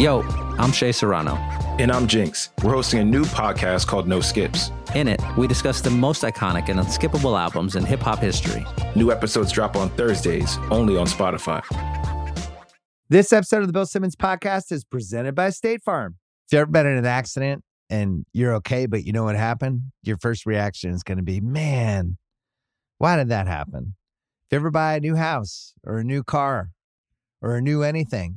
Yo, I'm Shea Serrano. And I'm Jinx. We're hosting a new podcast called No Skips. In it, we discuss the most iconic and unskippable albums in hip-hop history. New episodes drop on Thursdays, only on Spotify. This episode of the Bill Simmons Podcast is presented by State Farm. If you've ever been in an accident and you're okay, but you know what happened, your first reaction is going to be, man, why did that happen? If you ever buy a new house or a new car or a new anything,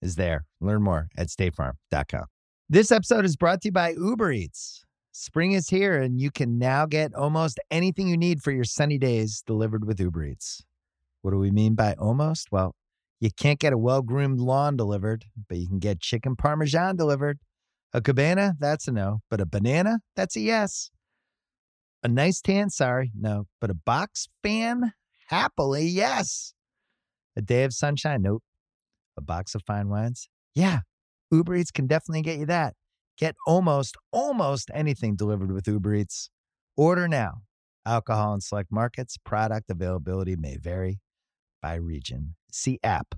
is there. Learn more at statefarm.com. This episode is brought to you by Uber Eats. Spring is here, and you can now get almost anything you need for your sunny days delivered with Uber Eats. What do we mean by almost? Well, you can't get a well-groomed lawn delivered, but you can get chicken parmesan delivered. A cabana, that's a no, but a banana, that's a yes. A nice tan, sorry, no, but a box fan, happily, yes. A day of sunshine, nope. A box of fine wines, yeah. Uber Eats can definitely get you that. Get almost anything delivered with Uber Eats. Order now. Alcohol in select markets. Product availability may vary by region. See app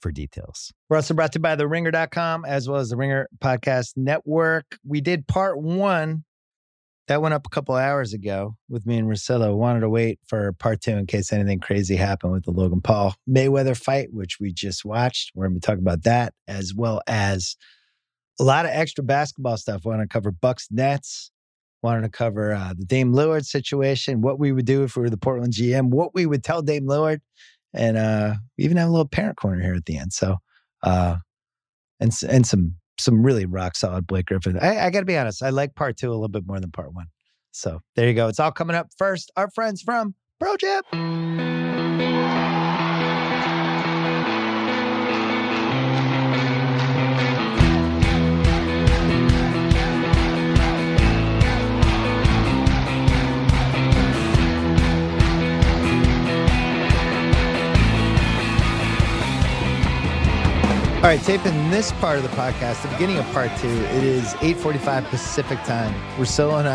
for details. We're also brought to you by TheRinger.com as well as the Ringer Podcast Network. We did part one. That went up a couple hours ago with me and Russillo. Wanted to wait for part two in case anything crazy happened with the Logan Paul Mayweather fight, which we just watched. We're going to be talking about that as well as a lot of extra basketball stuff. Wanted to cover Bucks Nets. Wanted to cover the Dame Lillard situation, what we would do if we were the Portland GM, what we would tell Dame Lillard. And we even have a little parent corner here at the end. So, and some really rock solid Blake Griffin. I got to be honest. I like part two a little bit more than part one. So there you go. It's all coming up. First, our friends from ProJab. All right, taping this part of the podcast, the beginning of part two, it is 8:45 Pacific time. Russillo and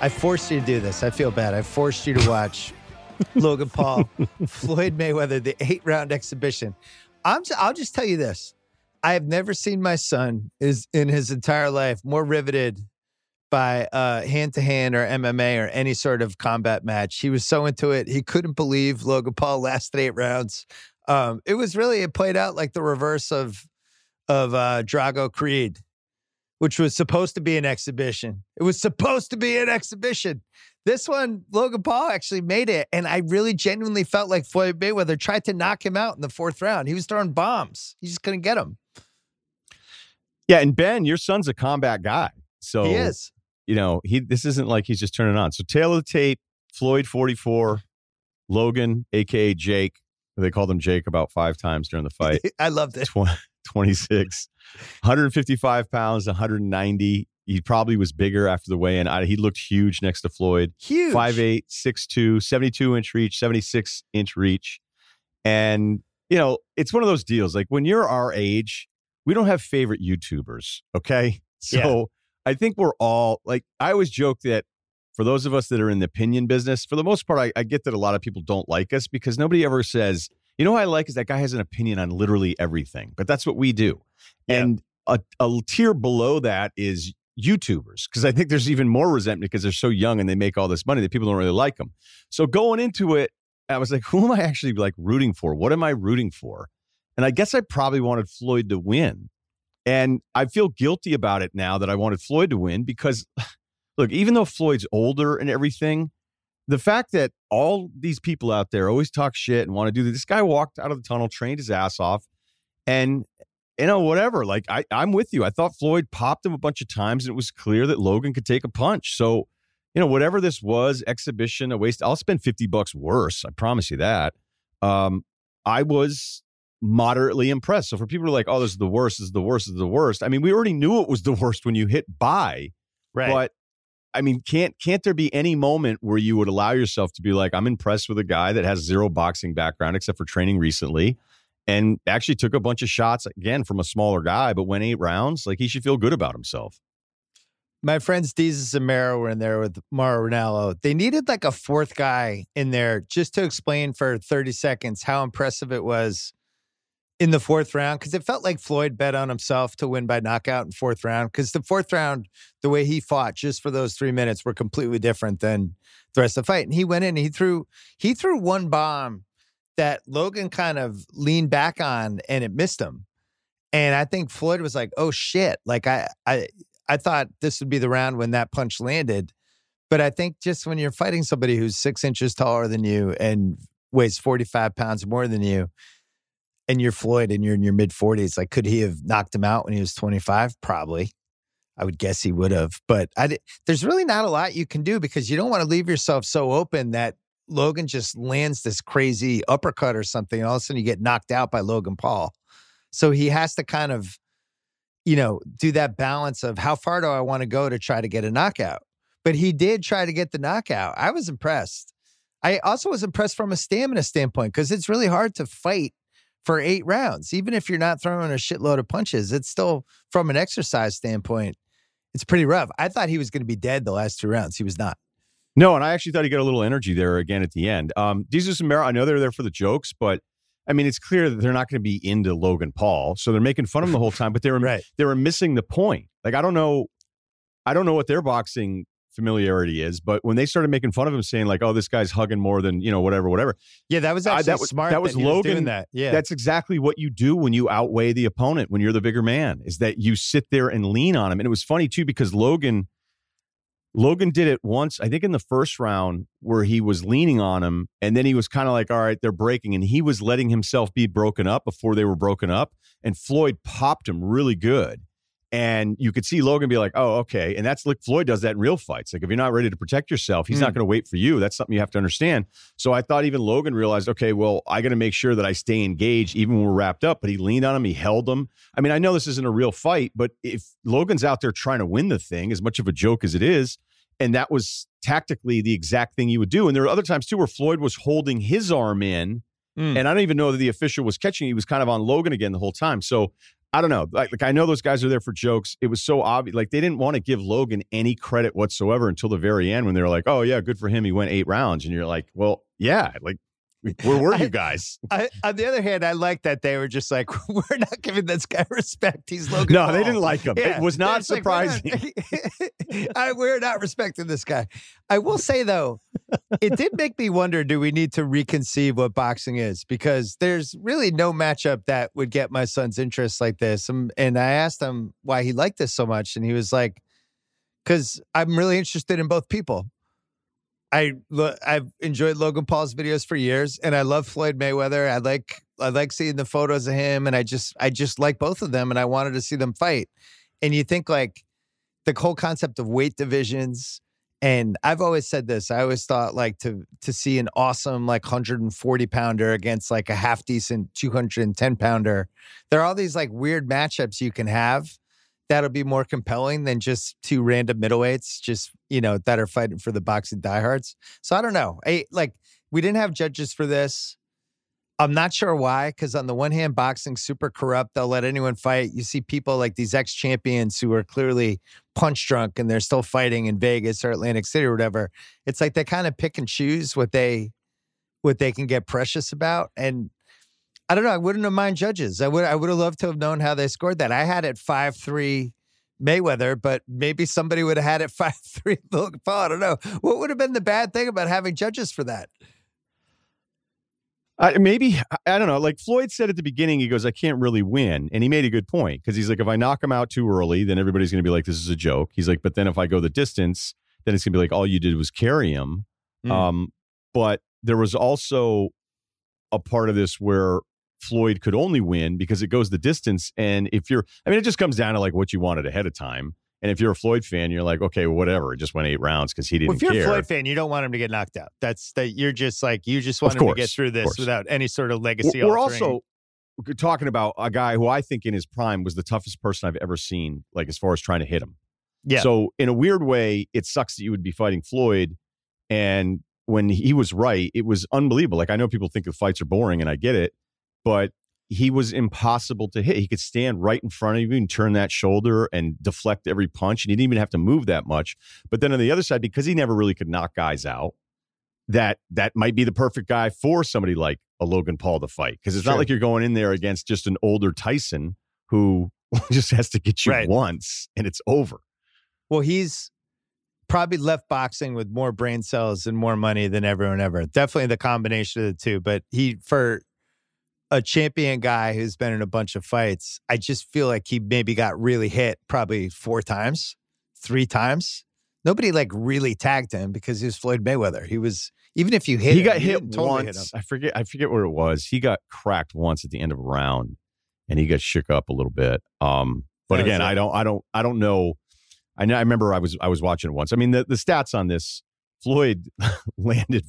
I forced you to do this. I feel bad. I forced you to watch Logan Paul, Floyd Mayweather, the 8-round exhibition. I'll just tell you this. I have never seen my son is in his entire life more riveted by hand-to-hand or MMA or any sort of combat match. He was so into it. He couldn't believe Logan Paul lasted 8 rounds. It was really, it played out like the reverse of Drago Creed, which was supposed to be an exhibition. It was supposed to be an exhibition. This one, Logan Paul actually made it. And I really genuinely felt like Floyd Mayweather tried to knock him out in the 4th round. He was throwing bombs. He just couldn't get him. Yeah. And Ben, your son's a combat guy. So he is, you know, this isn't like he's just turning on. So tail of the tape, Floyd 44, Logan, AKA Jake. They called him Jake about 5 times during the fight. I loved it. 26, 155 pounds, 190. He probably was bigger after the weigh-in. He looked huge next to Floyd. Huge. 5'8", 6'2", 72-inch reach, 76-inch reach. And, you know, it's one of those deals. Like, when you're our age, we don't have favorite YouTubers, okay? So yeah. I think we're all, like, I always joke that for those of us that are in the opinion business, for the most part, I get that a lot of people don't like us because nobody ever says, you know, what I like is that guy has an opinion on literally everything, but that's what we do. Yeah. And a tier below that is YouTubers, because I think there's even more resentment because they're so young and they make all this money that people don't really like them. So going into it, I was like, who am I actually like rooting for? What am I rooting for? And I guess I probably wanted Floyd to win. And I feel guilty about it now that I wanted Floyd to win because... Look, even though Floyd's older and everything, the fact that all these people out there always talk shit and want to do this, guy walked out of the tunnel, trained his ass off, and, you know, whatever. Like, I'm with you. I thought Floyd popped him a bunch of times, and it was clear that Logan could take a punch. So, you know, whatever this was, exhibition, a waste, I'll spend $50 worse. I promise you that. I was moderately impressed. So for people who are like, oh, this is the worst, this is the worst, this is the worst. I mean, we already knew it was the worst when you hit buy. Right. But I mean, can't there be any moment where you would allow yourself to be like, I'm impressed with a guy that has zero boxing background except for training recently and actually took a bunch of shots, again, from a smaller guy, but went 8 rounds. Like, he should feel good about himself. My friends Desus and Mara were in there with Mauro Ranallo. They needed like a fourth guy in there just to explain for 30 seconds how impressive it was in the fourth round, because it felt like Floyd bet on himself to win by knockout in fourth round, because the fourth round, the way he fought just for those 3 minutes were completely different than the rest of the fight. And he went in and he threw one bomb that Logan kind of leaned back on and it missed him. And I think Floyd was like, oh shit, like I thought this would be the round when that punch landed. But I think just when you're fighting somebody who's 6 inches taller than you and weighs 45 pounds more than you, and you're Floyd and you're in your mid-40s, like, could he have knocked him out when he was 25? Probably. I would guess he would have. But there's really not a lot you can do, because you don't want to leave yourself so open that Logan just lands this crazy uppercut or something, and all of a sudden you get knocked out by Logan Paul. So he has to kind of, you know, do that balance of how far do I want to go to try to get a knockout? But he did try to get the knockout. I was impressed. I also was impressed from a stamina standpoint, because it's really hard to fight for 8 rounds. Even if you're not throwing a shitload of punches, it's still, from an exercise standpoint, it's pretty rough. I thought he was going to be dead the last 2 rounds. He was not. No, and I actually thought he got a little energy there again at the end. Desus and Mera, I know they're there for the jokes, but I mean, it's clear that they're not going to be into Logan Paul, so they're making fun of him the whole time. But they were missing the point. Like, I don't know what their boxing familiarity is, but when they started making fun of him, saying like, "Oh, this guy's hugging more than whatever," yeah, that was actually smart. That was Logan. Doing that. Yeah, that's exactly what you do when you outweigh the opponent, when you're the bigger man, is that you sit there and lean on him. And it was funny too, because Logan did it once, I think in the first round, where he was leaning on him, and then he was kind of like, all right, they're breaking, and he was letting himself be broken up before they were broken up, and Floyd popped him really good. And you could see Logan be like, oh, okay. And that's like, Floyd does that in real fights. Like, if you're not ready to protect yourself, he's not going to wait for you. That's something you have to understand. So I thought even Logan realized, okay, well, I got to make sure that I stay engaged even when we're wrapped up. But he leaned on him. He held him. I mean, I know this isn't a real fight, but if Logan's out there trying to win the thing, as much of a joke as it is, and that was tactically the exact thing you would do. And there were other times too where Floyd was holding his arm in, and I don't even know that the official was catching. He was kind of on Logan again the whole time. So I don't know. Like, I know those guys are there for jokes. It was so obvious. Like, they didn't want to give Logan any credit whatsoever until the very end, when they were like, oh, yeah, good for him, he went 8 rounds. And you're like, well, yeah, like, where were you guys? On the other hand, I like that they were just like, we're not giving this guy respect. He's Logan Paul. They didn't like him. Yeah. It was not surprising. Like, we're not respecting this guy. I will say, though, it did make me wonder, do we need to reconceive what boxing is? Because there's really no matchup that would get my son's interest like this. And I asked him why he liked this so much. And he was like, because I'm really interested in both people. I've enjoyed Logan Paul's videos for years, and I love Floyd Mayweather. I like seeing the photos of him, and I just like both of them, and I wanted to see them fight. And you think, like, the whole concept of weight divisions, and I've always said this, I always thought, like, to see an awesome, like, 140 pounder against like a half decent 210 pounder, there are all these like weird matchups you can have that'll be more compelling than just 2 random middleweights, just, you know, that are fighting for the boxing diehards. So I don't know. We didn't have judges for this. I'm not sure why, because on the one hand, boxing's super corrupt. They'll let anyone fight. You see people like these ex-champions who are clearly punch drunk and they're still fighting in Vegas or Atlantic City or whatever. It's like they kind of pick and choose what they can get precious about. And I don't know. I wouldn't have mind judges. I would have loved to have known how they scored that. I had it 5-3 Mayweather, but maybe somebody would have had it 5-3 Logan Paul. I don't know. What would have been the bad thing about having judges for that? Maybe, I don't know. Like Floyd said at the beginning, he goes, I can't really win. And he made a good point, because he's like, if I knock him out too early, then everybody's going to be like, this is a joke. He's like, but then if I go the distance, then it's going to be like, all you did was carry him. But there was also a part of this where Floyd could only win because it goes the distance. And if you're, I mean, it just comes down to like what you wanted ahead of time. And if you're a Floyd fan, you're like, okay, well, whatever. It just went 8 rounds because he didn't care. If you're a Floyd fan, you don't want him to get knocked out. That's that. You're just like, you just want him to get through this without any sort of legacy. We're altering. Also, talking about a guy who I think in his prime was the toughest person I've ever seen, like as far as trying to hit him. Yeah. So in a weird way, it sucks that you would be fighting Floyd. And when he was right, it was unbelievable. Like, I know people think the fights are boring, and I get it, but he was impossible to hit. He could stand right in front of you and turn that shoulder and deflect every punch. And he didn't even have to move that much. But then on the other side, because he never really could knock guys out, that might be the perfect guy for somebody like a Logan Paul to fight. Because it's not like you're going in there against just an older Tyson who just has to get you once and it's over. Well, he's probably left boxing with more brain cells and more money than everyone ever. Definitely the combination of the two. But he, for a champion guy who's been in a bunch of fights, I just feel like he maybe got really hit probably three times. Nobody like really tagged him because he was Floyd Mayweather. He was, even if you hit him, he got hit once. I forget where it was. He got cracked once at the end of a round and he got shook up a little bit. But again, I don't know. I remember I was watching it once. I mean, the stats on this, Floyd landed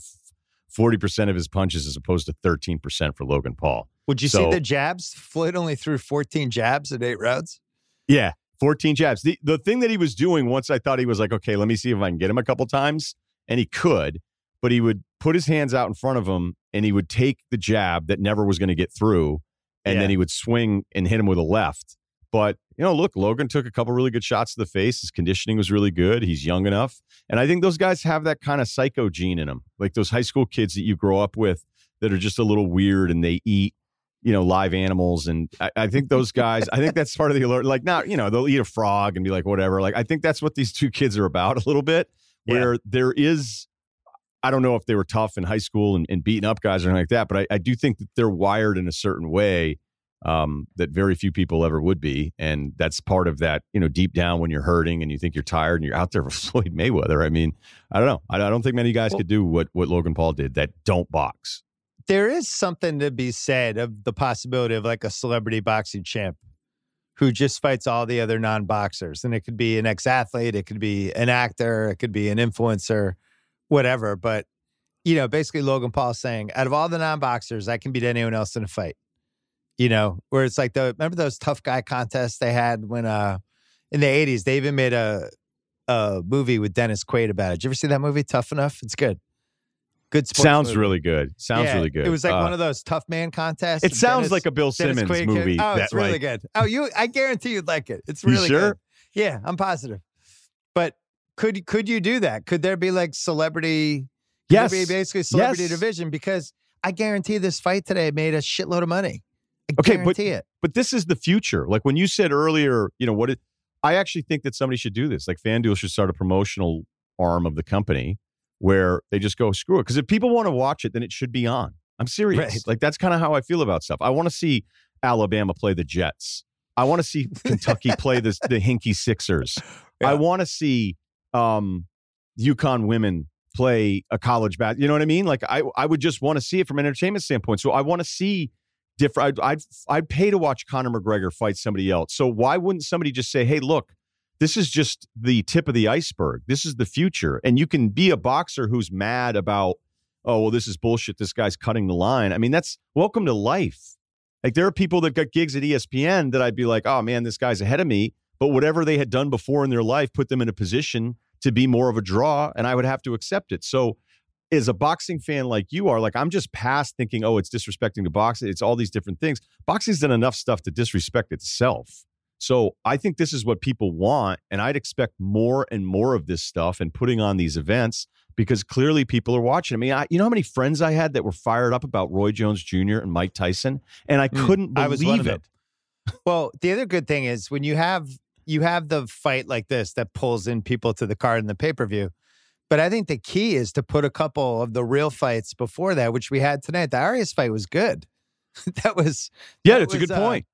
40% of his punches as opposed to 13% for Logan Paul. Would you see the jabs? Floyd only threw 14 jabs in 8 rounds. Yeah, 14 jabs. The thing that he was doing, once I thought he was like, okay, let me see if I can get him a couple times. And he could, but he would put his hands out in front of him and he would take the jab that never was going to get through. And then he would swing and hit him with a left. But, you know, look, Logan took a couple really good shots to the face. His conditioning was really good. He's young enough. And I think those guys have that kind of psycho gene in them. Like those high school kids that you grow up with that are just a little weird and they eat, you know, live animals. And I think those guys, I think that's part of the alert. Like, not, you know, they'll eat a frog and be like, whatever. Like, I think that's what these two kids are about a little bit, where there is, I don't know if they were tough in high school and beating up guys or anything like that, but I do think that they're wired in a certain way. That very few people ever would be. And that's part of that, you know, deep down when you're hurting and you think you're tired and you're out there with Floyd Mayweather. I mean, I don't know. I don't think many guys could do what Logan Paul did that don't box. There is something to be said of the possibility of like a celebrity boxing champ who just fights all the other non-boxers. And it could be an ex-athlete. It could be an actor. It could be an influencer, whatever. But, you know, basically Logan Paul saying, out of all the non-boxers, I can beat anyone else in a fight. You know, where it's like, remember those tough guy contests they had when in the 80s? They even made a movie with Dennis Quaid about it. Did you ever see that movie, Tough Enough? It's good. Good sports sounds movie. Really good. Sounds really good. It was like one of those tough man contests. It sounds like a Bill Simmons movie. Oh, it's really good. Oh, I guarantee you'd like it. It's really good. Yeah, I'm positive. But could you do that? Could there be like celebrity? Yes. Could there be basically celebrity division? Because I guarantee this fight today made a shitload of money. Okay, but this is the future. Like when you said earlier, you know, I actually think that somebody should do this. Like FanDuel should start a promotional arm of the company where they just go, screw it. Because if people want to watch it, then it should be on. I'm serious. Right. Like that's kind of how I feel about stuff. I want to see Alabama play the Jets. I want to see Kentucky play the Hinkie Sixers. Yeah. I want to see UConn women play a college bat. You know what I mean? Like I would just want to see it from an entertainment standpoint. So I want to see different. I'd pay to watch Conor McGregor fight somebody else. So why wouldn't somebody just say, hey, look, this is just the tip of the iceberg. This is the future. And you can be a boxer who's mad about, oh, well, this is bullshit. This guy's cutting the line. I mean, that's welcome to life. Like there are people that got gigs at ESPN that I'd be like, oh, man, this guy's ahead of me. But whatever they had done before in their life put them in a position to be more of a draw. And I would have to accept it. So as a boxing fan like you are, like I'm just past thinking, oh, it's disrespecting the boxing. It's all these different things. Boxing's done enough stuff to disrespect itself. So I think this is what people want. And I'd expect more and more of this stuff and putting on these events because clearly people are watching. I mean, you know how many friends I had that were fired up about Roy Jones Jr. and Mike Tyson? And I couldn't believe I was one of it. Well, the other good thing is when you have the fight like this that pulls in people to the card in the pay-per-view. But I think the key is to put a couple of the real fights before that, which we had tonight. The Arias fight was good. That's a good point.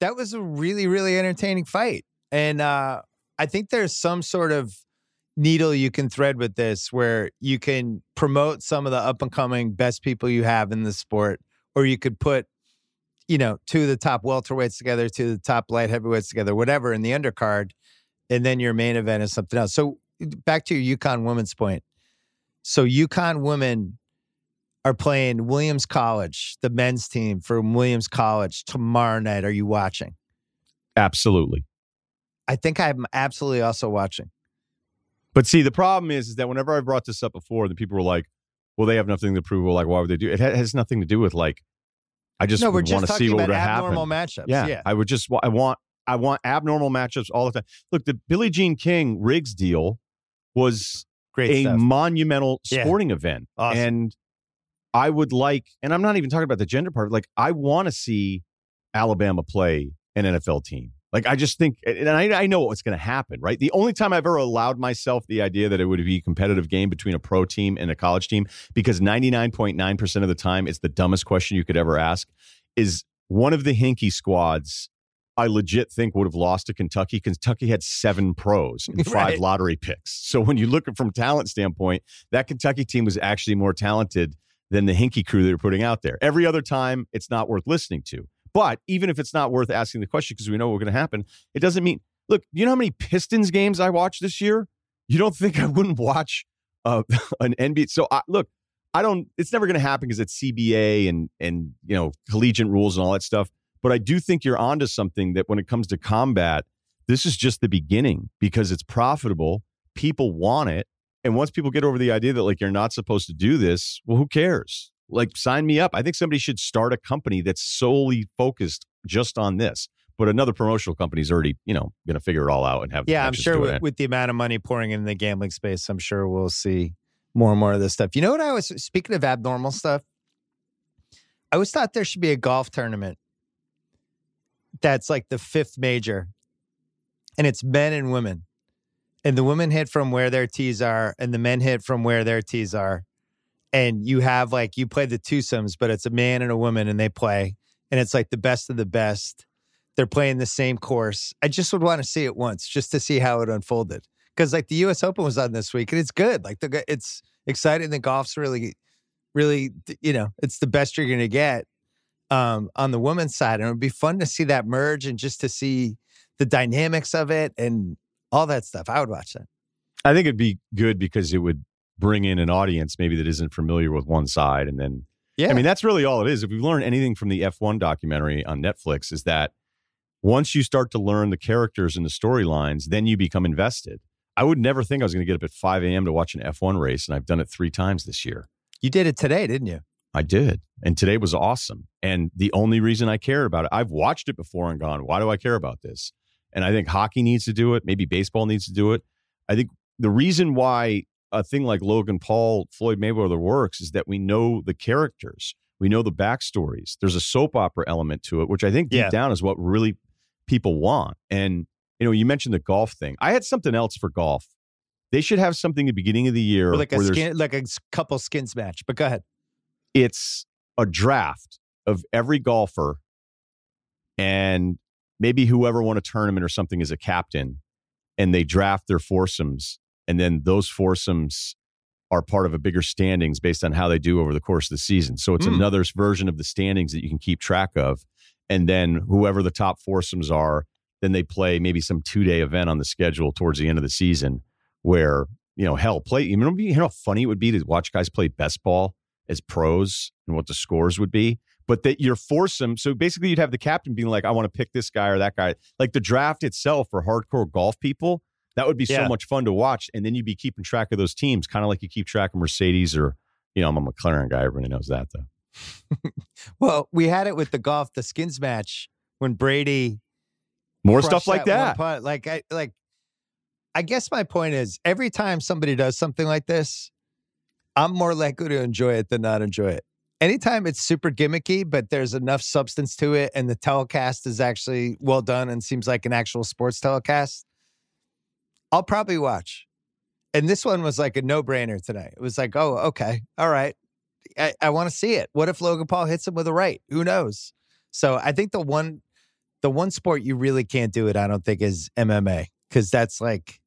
That was a really, really entertaining fight. And I think there's some sort of needle you can thread with this where you can promote some of the up-and-coming best people you have in the sport, or you could put, you know, two of the top welterweights together, two of the top light heavyweights together, whatever, in the undercard, and then your main event is something else. So back to your UConn women's point. So UConn women are playing Williams College, the men's team from Williams College tomorrow night. Are you watching? Absolutely. I think I'm absolutely also watching. But see, the problem is that whenever I brought this up before, the people were like, well, they have nothing to prove. Well, like, why would they do it? It has nothing to do with, like, I just want to see what would happen. Abnormal matchups. Yeah. I want abnormal matchups all the time. Look, the Billie Jean King Riggs deal was a monumental sporting event. Awesome. And I would like, and I'm not even talking about the gender part, like, I want to see Alabama play an NFL team. Like, I just think, and I know what's going to happen, right? The only time I've ever allowed myself the idea that it would be a competitive game between a pro team and a college team, because 99.9% of the time it's the dumbest question you could ever ask, is one of the hinky squads I legit think would have lost to Kentucky. Kentucky had 7 pros and 5 lottery picks. So when you look at from talent standpoint, that Kentucky team was actually more talented than the hinky crew they're putting out there. Every other time, it's not worth listening to. But even if it's not worth asking the question because we know what's going to happen, it doesn't mean... Look, you know how many Pistons games I watched this year? You don't think I wouldn't watch an NBA... So, I don't... It's never going to happen because it's CBA and you know, collegiate rules and all that stuff. But I do think you're onto something that when it comes to combat, this is just the beginning because it's profitable. People want it. And once people get over the idea that, like, you're not supposed to do this, well, who cares? Like, sign me up. I think somebody should start a company that's solely focused just on this. But another promotional company is already, you know, going to figure it all out and have... Yeah, I'm sure with the amount of money pouring into the gambling space, I'm sure we'll see more and more of this stuff. You know what I was... Speaking of abnormal stuff, I always thought there should be a golf tournament that's like the 5th major. And it's men and women. And the women hit from where their tees are, and the men hit from where their tees are. And you have, like, you play the twosomes, but it's a man and a woman, and they play. And it's like the best of the best. They're playing the same course. I just would want to see it once, just to see how it unfolded. Because, like, the U.S. Open was on this week, and it's good. Like, it's exciting. The golf's really, really, you know, it's the best you're going to get on the women's side. And it would be fun to see that merge and just to see the dynamics of it and all that stuff. I would watch that. I think it'd be good because it would bring in an audience maybe that isn't familiar with one side. And then, yeah, I mean, that's really all it is. If we've learned anything from the F1 documentary on Netflix is that once you start to learn the characters and the storylines, then you become invested. I would never think I was going to get up at 5 a.m. to watch an F1 race. And I've done it 3 times this year. You did it today, didn't you? I did. And today was awesome. And the only reason I care about it, I've watched it before and gone, why do I care about this? And I think hockey needs to do it. Maybe baseball needs to do it. I think the reason why a thing like Logan Paul, Floyd Mayweather works is that we know the characters. We know the backstories. There's a soap opera element to it, which I think deep down is what really people want. And, you know, you mentioned the golf thing. I had something else for golf. They should have something at the beginning of the year. Like a couple skins match, but go ahead. It's a draft of every golfer and maybe whoever won a tournament or something is a captain, and they draft their foursomes, and then those foursomes are part of a bigger standings based on how they do over the course of the season. So it's another version of the standings that you can keep track of. And then whoever the top foursomes are, then they play maybe some 2-day event on the schedule towards the end of the season where, you know, hell, play. You know how funny it would be to watch guys play best ball as pros and what the scores would be, but that you're foursome. So basically you'd have the captain being like, I want to pick this guy or that guy. Like the draft itself for hardcore golf people, that would be so much fun to watch. And then you'd be keeping track of those teams, kind of like you keep track of Mercedes or, you know, I'm a McLaren guy. Everybody knows that though. Well, we had it with the golf, the skins match when Brady. More stuff like that. I guess my point is every time somebody does something like this, I'm more likely to enjoy it than not enjoy it. Anytime it's super gimmicky, but there's enough substance to it and the telecast is actually well done and seems like an actual sports telecast, I'll probably watch. And this one was like a no-brainer tonight. It was like, oh, okay, all right. I want to see it. What if Logan Paul hits him with a right? Who knows? So I think the one sport you really can't do it, I don't think, is MMA, because that's like...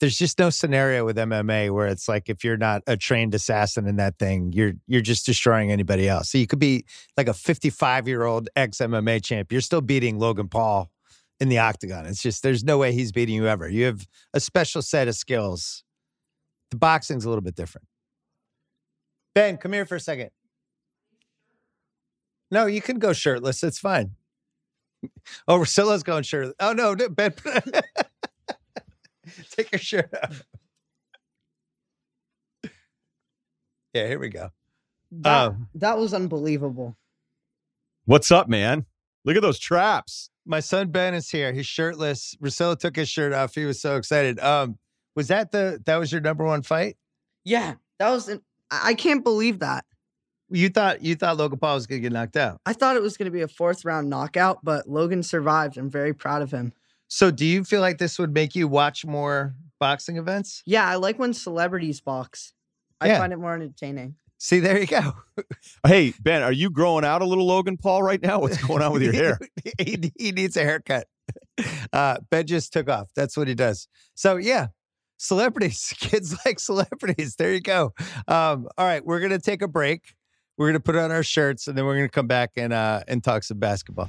There's just no scenario with MMA where it's like if you're not a trained assassin in that thing, you're just destroying anybody else. So you could be like a 55-year-old ex-MMA champ. You're still beating Logan Paul in the octagon. It's just there's no way he's beating you ever. You have a special set of skills. The boxing's a little bit different. Ben, come here for a second. No, you can go shirtless. It's fine. Oh, Russillo's going shirtless. Oh, no, Ben. Take your shirt off. Yeah, here we go. That was unbelievable. What's up, man? Look at those traps. My son Ben is here. He's shirtless. Russillo took his shirt off. He was so excited. Was that that was your number one fight? Yeah, that was. I can't believe that. You thought Logan Paul was going to get knocked out. I thought it was going to be a fourth round knockout, but Logan survived. I'm very proud of him. So do you feel like this would make you watch more boxing events? Yeah, I like when celebrities box. I find it more entertaining. See, there you go. Hey, Ben, are you growing out a little Logan Paul right now? What's going on with your hair? he needs a haircut. Ben just took off. That's what he does. So, yeah, celebrities. Kids like celebrities. There you go. All right, we're going to take a break. We're going to put on our shirts, and then we're going to come back and talk some basketball.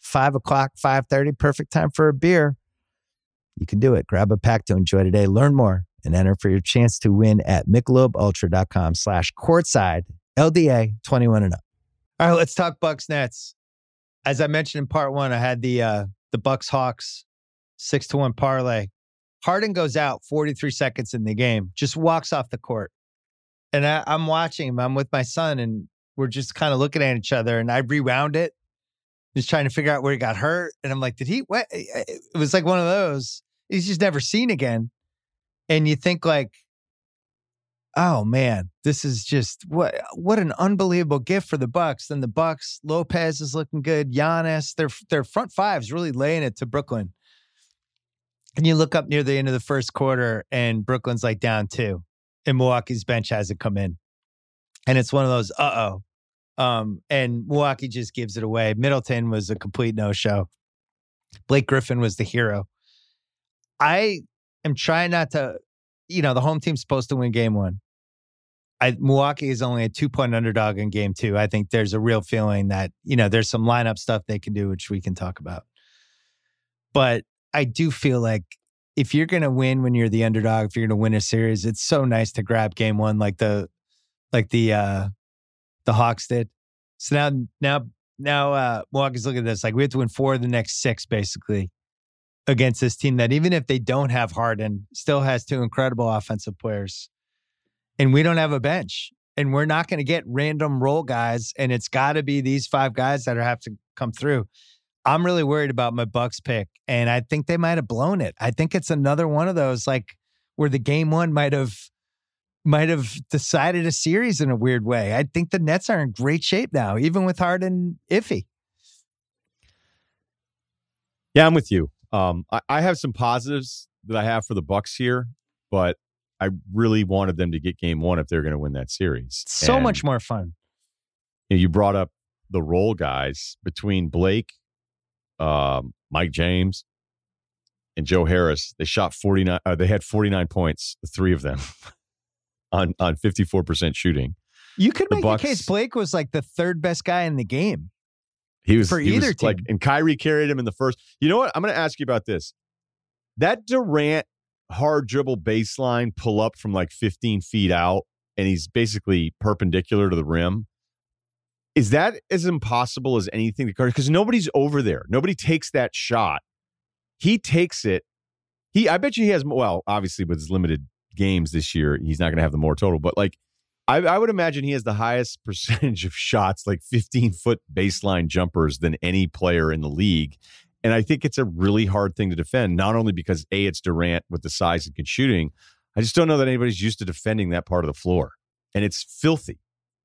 5 o'clock, 5:30, perfect time for a beer. You can do it. Grab a pack to enjoy today. Learn more and enter for your chance to win at MichelobUltra.com/courtside, LDA 21 and up. All right, let's talk Bucks Nets. As I mentioned in part one, I had the Bucks Hawks 6-1 parlay. Harden goes out 43 seconds in the game, just walks off the court. And I'm watching him. I'm with my son, and we're just kind of looking at each other. And I rewound it, just trying to figure out where he got hurt. And I'm like, did he? What? It was like one of those he's just never seen again. And you think like, oh man, this is just what an unbelievable gift for the Bucks. Then the Bucks, Lopez is looking good, Giannis, their front five's really laying it to Brooklyn. And you look up near the end of the first quarter and Brooklyn's like down 2 and Milwaukee's bench hasn't come in. And it's one of those, and Milwaukee just gives it away. Middleton was a complete no-show. Blake Griffin was the hero. I'm trying not to, the home team's supposed to win game one. Milwaukee is only a 2-point underdog in game 2. I think there's a real feeling that, there's some lineup stuff they can do, which we can talk about. But I do feel like if you're going to win when you're the underdog, if you're going to win a series, it's so nice to grab game one like the Hawks did. So now Milwaukee's looking at this like we have to win 4 of the next 6 basically, against this team that even if they don't have Harden, still has 2 incredible offensive players. And we don't have a bench. And we're not going to get random role guys. And it's got to be these 5 guys that have to come through. I'm really worried about my Bucks pick. And I think they might have blown it. I think it's another one of those like where the game one might have decided a series in a weird way. I think the Nets are in great shape now, even with Harden iffy. Yeah, I'm with you. I have some positives that I have for the Bucks here, but I really wanted them to get game one if they're going to win that series. So much more fun. You brought up the role guys between Blake, Mike James, and Joe Harris. They shot 49. They had 49 points, the 3 of them on 54% shooting. You could make the case Blake was like the 3rd best guy in the game. He was for either team. Like, and Kyrie carried him in the first. You know what? I'm going to ask you about this. That Durant hard dribble baseline pull up from like 15 feet out, and he's basically perpendicular to the rim. Is that as impossible as anything? Because nobody's over there. Nobody takes that shot. He takes it. I bet you he has. Well, obviously with his limited games this year, he's not going to have the more total. But like, I would imagine he has the highest percentage of shots, like 15-foot baseline jumpers, than any player in the league. And I think it's a really hard thing to defend, not only because, A, it's Durant with the size and good shooting. I just don't know that anybody's used to defending that part of the floor. And it's filthy.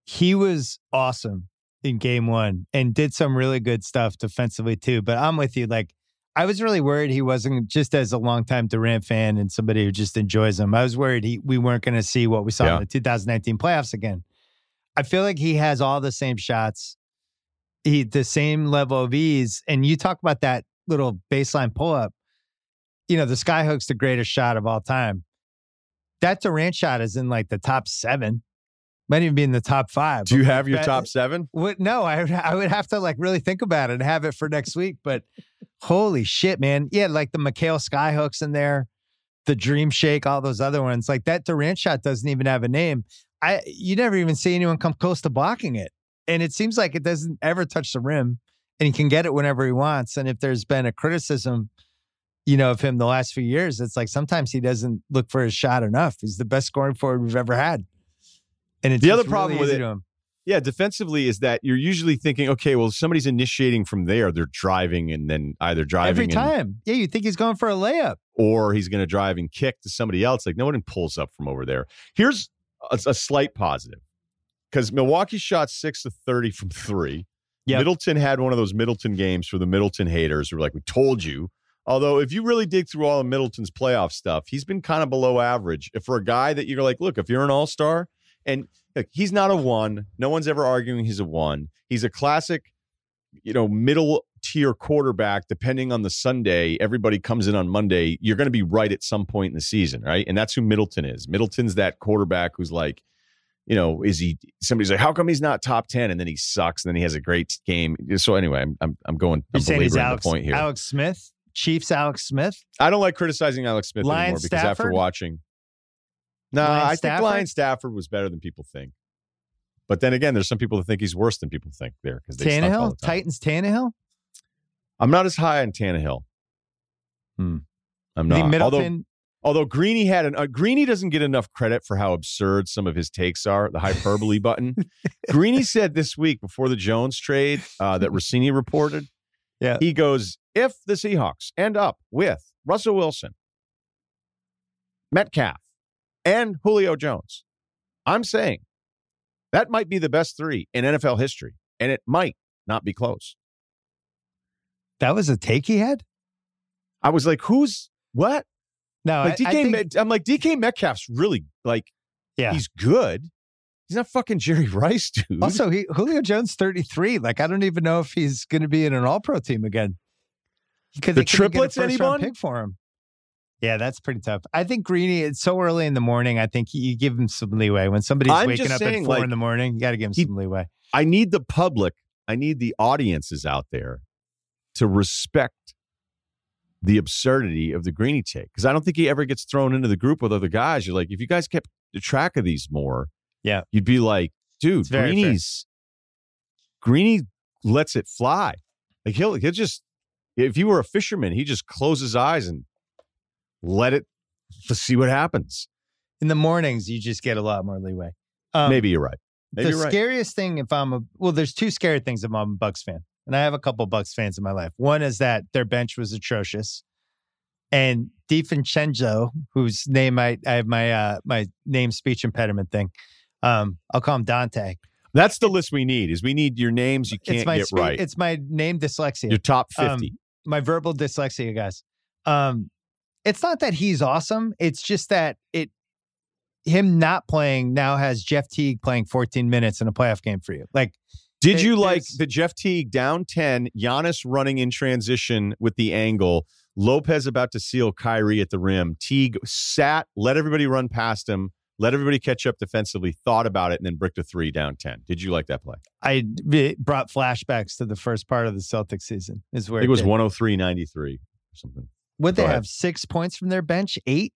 He was awesome in game one and did some really good stuff defensively, too. But I'm with you. Like, I was really worried he wasn't, just as a longtime Durant fan and somebody who just enjoys him, I was worried we weren't going to see what we saw in the 2019 playoffs again. I feel like he has all the same shots, the same level of ease. And you talk about that little baseline pull-up. You know, the skyhook's the greatest shot of all time. That Durant shot is in like the top 7. Might even be in the top 5. Do you have your top 7? No, I would have to like really think about it and have it for next week. But holy shit, man. Yeah, like the Mikhail skyhooks in there, the Dream Shake, all those other ones. Like that Durant shot doesn't even have a name. You never even see anyone come close to blocking it. And it seems like it doesn't ever touch the rim and he can get it whenever he wants. And if there's been a criticism, you know, of him the last few years, it's like sometimes he doesn't look for his shot enough. He's the best scoring forward we've ever had. And it's the other problem with it, defensively, is that you're usually thinking, okay, well, somebody's initiating from there. They're driving and then either driving every time. Yeah, you think he's going for a layup, or he's going to drive and kick to somebody else. Like no one pulls up from over there. Here's a slight positive, because Milwaukee shot 6 of 30 from 3. Yep. Middleton had one of those Middleton games for the Middleton haters who were like, "We told you." Although, if you really dig through all of Middleton's playoff stuff, he's been kind of below average. If for a guy that you're like, look, if you're an all-star. And look, he's not a 1. No one's ever arguing he's a 1. He's a classic, you know, middle tier quarterback. Depending on the Sunday, everybody comes in on Monday. You're going to be right at some point in the season, right? And that's who Middleton is. Middleton's that quarterback who's like, you know, is he? Somebody's like, how come he's not top 10? And then he sucks. And then he has a great game. So anyway, I'm going. I'm belaboring the point here. Alex Smith, Chiefs. Alex Smith. I don't like criticizing Alex Smith anymore because after watching. No, I think Ryan Stafford was better than people think. But then again, there's some people that think he's worse than people think there. Tannehill? Titans Tannehill? I'm not as high on Tannehill. I'm not. Although Greeny had Greeny doesn't get enough credit for how absurd some of his takes are, the hyperbole button. Greeny said this week before the Jones trade that Rossini reported. Yeah. He goes, if the Seahawks end up with Russell Wilson, Metcalf, and Julio Jones, I'm saying that might be the best 3 in NFL history, and it might not be close. That was a take he had? I was like, who's what? No, like I'm like, DK Metcalf's really like, he's good. He's not fucking Jerry Rice, dude. Also, Julio Jones 33. Like, I don't even know if he's going to be in an All-Pro team again. Because the triplets, anyone pick for him? Yeah, that's pretty tough. I think Greeny, it's so early in the morning. I think you give him some leeway. When somebody's waking up at 4 in the morning, you got to give him some leeway. I need the public, I need the audiences out there to respect the absurdity of the Greeny take. Because I don't think he ever gets thrown into the group with other guys. You're like, if you guys kept track of these more, you'd be like, dude, Greeny lets it fly. Like he'll just, if you were a fisherman, he just closes his eyes and let's see what happens. In the mornings, you just get a lot more leeway. Maybe you're right. The scariest thing, if I'm there's 2 scary things if I'm a Bucks fan. And I have a couple Bucks fans in my life. One is that their bench was atrocious. And DiVincenzo, whose name I have my name speech impediment thing. I'll call him Dante. That's the list we need, is we need your names you can't get right. It's my name dyslexia. Your top 50. My verbal dyslexia, guys. It's not that he's awesome. It's just that him not playing now has Jeff Teague playing 14 minutes in a playoff game for you. Like, you like the Jeff Teague down 10, Giannis running in transition with the angle, Lopez about to seal Kyrie at the rim. Teague sat, let everybody run past him, let everybody catch up defensively, thought about it, and then bricked a 3 down 10. Did you like that play? It brought flashbacks to the first part of the Celtics season. Is where I think it was 103-93 or something. Would they have 6 points from their bench? 8?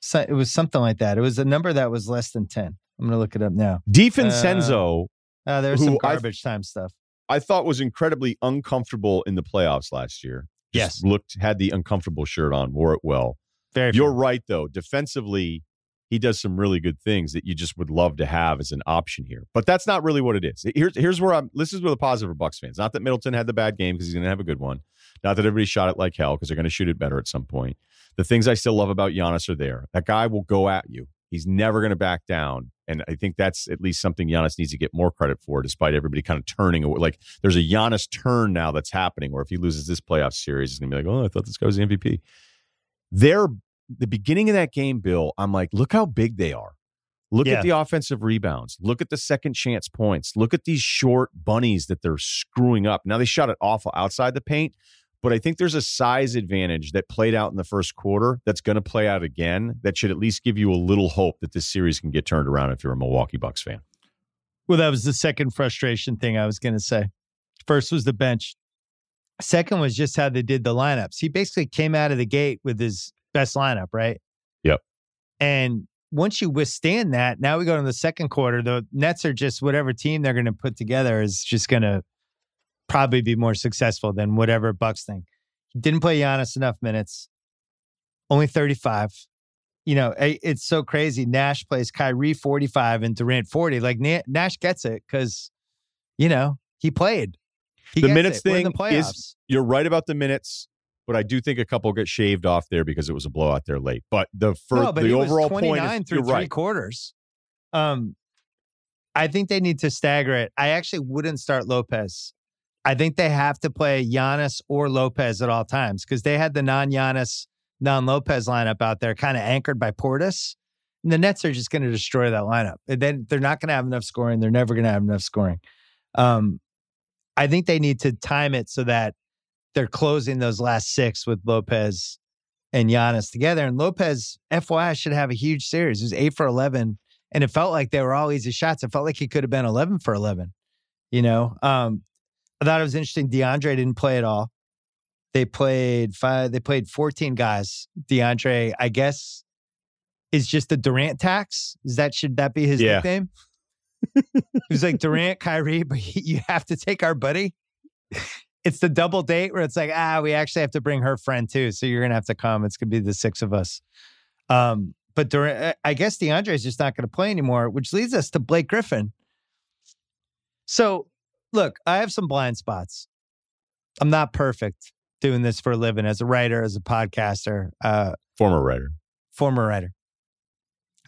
So it was something like that. It was a number that was less than 10. I'm going to look it up now. DiVincenzo. There was some garbage time stuff. I thought was incredibly uncomfortable in the playoffs last year. Just had the uncomfortable shirt on, wore it well. You're right, though. Defensively, he does some really good things that you just would love to have as an option here. But that's not really what it is. Here's where this is where the positive for Bucks fans. Not that Middleton had the bad game, because he's going to have a good one. Not that everybody shot it like hell, because they're going to shoot it better at some point. The things I still love about Giannis are there. That guy will go at you. He's never going to back down. And I think that's at least something Giannis needs to get more credit for, despite everybody kind of turning away. Like, there's a Giannis turn now that's happening, where if he loses this playoff series, it's going to be like, oh, I thought this guy was the MVP. The beginning of that game, Bill, I'm like, look how big they are. Look at the offensive rebounds. Look at the second chance points. Look at these short bunnies that they're screwing up. Now, they shot it awful outside the paint, but I think there's a size advantage that played out in the first quarter that's going to play out again, that should at least give you a little hope that this series can get turned around if you're a Milwaukee Bucks fan. Well, that was the second frustration thing I was going to say. First was the bench. Second was just how they did the lineups. He basically came out of the gate with his best lineup, right? Yep. And once you withstand that, now we go to the second quarter. The Nets are just, whatever team they're going to put together is just going to probably be more successful than whatever Bucks thing. Didn't play Giannis enough minutes. Only 35. You know, it's so crazy. Nash plays Kyrie 45 and Durant 40. Like, Nash gets it because, you know, he played. The minutes thing is, you're right about the minutes, but I do think a couple get shaved off there because it was a blowout there late. But the overall point is, 29 through three quarters. I think they need to stagger it. I actually wouldn't start Lopez. I think they have to play Giannis or Lopez at all times, because they had the non-Giannis, non-Lopez lineup out there kind of anchored by Portis. And the Nets are just going to destroy that lineup. And then they're not going to have enough scoring. They're never going to have enough scoring. I think they need to time it so that they're closing those last six with Lopez and Giannis together. And Lopez, FYI, should have a huge series. It was 8 for 11, and it felt like they were all easy shots. It felt like he could have been 11 for 11, you know? I thought it was interesting. DeAndre didn't play at all. They played 14 guys. DeAndre, I guess, is just the Durant tax. Should that be his nickname? It was like Durant, Kyrie, but you have to take our buddy. It's the double date where it's like, we actually have to bring her friend too. So you're going to have to come. It's going to be the six of us. But Durant, I guess DeAndre is just not going to play anymore, which leads us to Blake Griffin. So, look, I have some blind spots. I'm not perfect doing this for a living as a writer, as a podcaster. Former writer.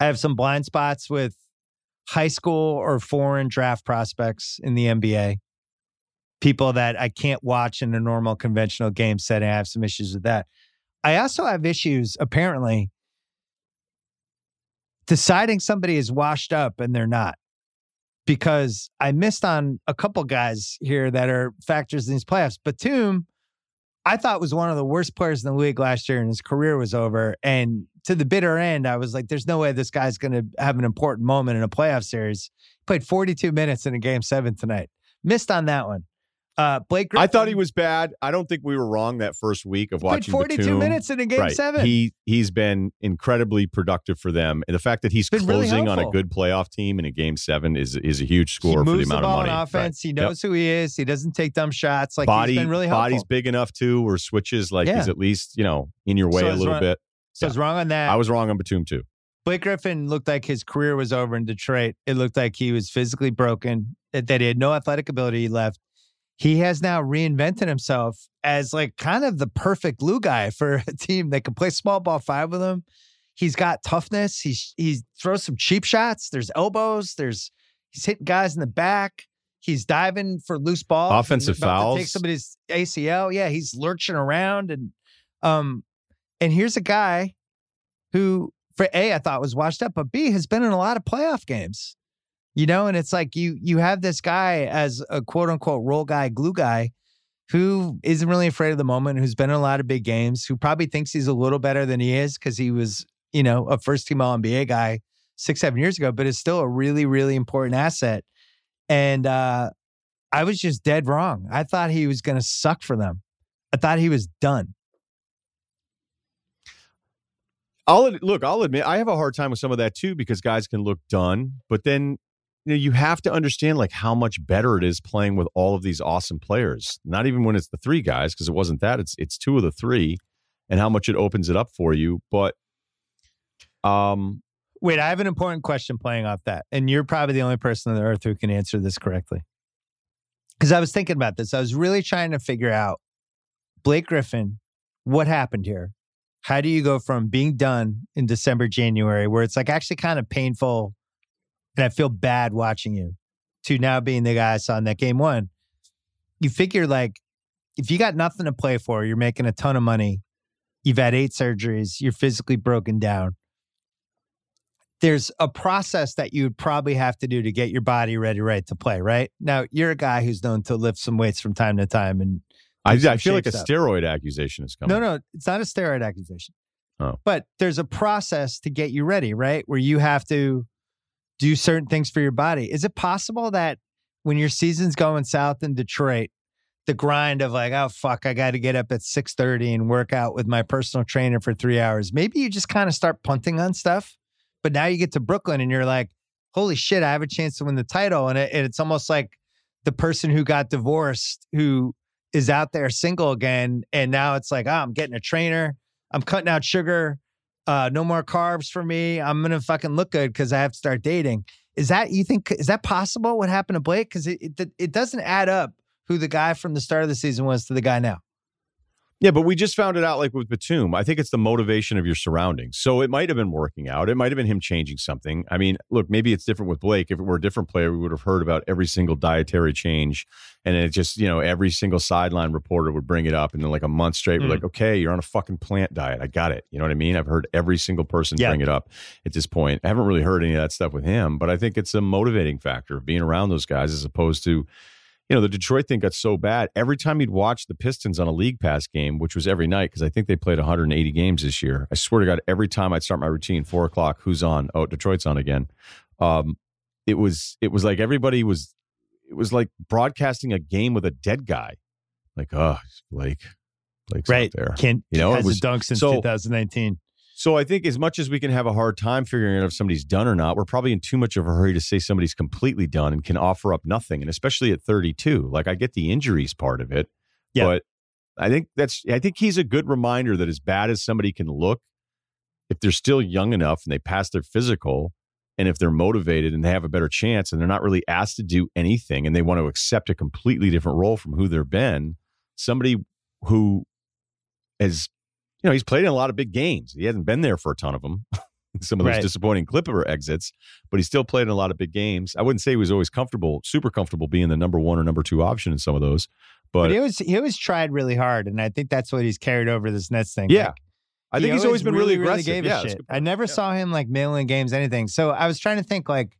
I have some blind spots with high school or foreign draft prospects in the NBA. People that I can't watch in a normal conventional game setting. I have some issues with that. I also have issues, apparently, deciding somebody is washed up and they're not. Because I missed on a couple guys here that are factors in these playoffs. Batum, I thought, was one of the worst players in the league last year, and his career was over. And to the bitter end, I was like, there's no way this guy's going to have an important moment in a playoff series. He played 42 minutes in a game 7 tonight. Missed on that one. Blake Griffin, I thought he was bad. I don't think we were wrong that first week of watching. 42 Batum. Minutes in a game 7. He's been incredibly productive for them, and the fact that he's closing on a good playoff team in a game 7 is a huge score for the amount of money. On offense, right. He knows who he is. He doesn't take dumb shots. Like, he's been really helpful. Body's big enough too, or switches. Like, he's at least in your way a little bit. So I was wrong on that. I was wrong on Batum too. Blake Griffin looked like his career was over in Detroit. It looked like he was physically broken. That he had no athletic ability left. He has now reinvented himself as like kind of the perfect glue guy for a team that can play small ball 5 with him. He's got toughness. He throws some cheap shots. There's elbows. He's hitting guys in the back. He's diving for loose balls. Offensive fouls. Take somebody's ACL. Yeah, he's lurching around. And here's a guy who, for A, I thought was washed up, but B, has been in a lot of playoff games. You know, and it's like you have this guy as a quote-unquote role guy, glue guy, who isn't really afraid of the moment, who's been in a lot of big games, who probably thinks he's a little better than he is because he was, a first-team All-NBA guy 6-7 years ago, but is still a really, really important asset. And I was just dead wrong. I thought he was going to suck for them. I thought he was done. I'll admit, I have a hard time with some of that too, because guys can look done, but then you have to understand like how much better it is playing with all of these awesome players. Not even when it's the 3 guys, because it wasn't that. It's 2 of the 3, and how much it opens it up for you. But wait, I have an important question playing off that, and you're probably the only person on the earth who can answer this correctly. Because I was thinking about this, I was really trying to figure out Blake Griffin, what happened here? How do you go from being done in December, January, where it's like actually kind of painful and I feel bad watching you, to now being the guy I saw in that game one. You figure, like, if you got nothing to play for, you're making a ton of money, you've had 8 surgeries, you're physically broken down. There's a process that you would probably have to do to get your body ready, right, to play, right? Now, you're a guy who's known to lift some weights from time to time. And I feel like a steroid accusation is coming. No, it's not a steroid accusation. Oh. But there's a process to get you ready, right? Where you have to do certain things for your body. Is it possible that when your season's going south in Detroit, the grind of like, oh, fuck, I got to get up at 6:30 and work out with my personal trainer for 3 hours. Maybe you just kind of start punting on stuff. But now you get to Brooklyn and you're like, holy shit, I have a chance to win the title. And it's almost like the person who got divorced, who is out there single again. And now it's like, oh, I'm getting a trainer. I'm cutting out sugar. No more carbs for me. I'm going to fucking look good because I have to start dating. Is that possible? What happened to Blake? Because it doesn't add up who the guy from the start of the season was to the guy now. Yeah, but we just found it out, like with Batum. I think it's the motivation of your surroundings. So it might have been working out. It might have been him changing something. I mean, look, maybe it's different with Blake. If it were a different player, we would have heard about every single dietary change. And it just, you know, every single sideline reporter would bring it up. And then like a month straight, we're like, okay, you're on a fucking plant diet. I got it. You know what I mean? I've heard every single person bring it up at this point. I haven't really heard any of that stuff with him. But I think it's a motivating factor of being around those guys as opposed to, you know, the Detroit thing got so bad. Every time you'd watch the Pistons on a league pass game, which was every night, because I think they played 180 games this year. I swear to God, every time I'd start my routine, 4 o'clock, who's on? Oh, Detroit's on again. It was like everybody was, it was like broadcasting a game with a dead guy. Like, oh, Blake's right out there. You know, it was a dunk since 2019. So I think as much as we can have a hard time figuring out if somebody's done or not, we're probably in too much of a hurry to say somebody's completely done and can offer up nothing. And especially at 32, like I get the injuries part of it, but I think he's a good reminder that as bad as somebody can look, if they're still young enough and they pass their physical and if they're motivated and they have a better chance and they're not really asked to do anything and they want to accept a completely different role from who they've been, somebody who has, you know, he's played in a lot of big games. He hasn't been there for a ton of them. Some of those disappointing Clipper exits, but he still played in a lot of big games. I wouldn't say he was always comfortable, super comfortable being the number one or number two option in some of those. But he always tried really hard, and I think that's what he's carried over this Nets thing. Yeah. Like, I think he's always been really, really aggressive. Really gave a shit. I never saw him like mailing games, anything. So I was trying to think like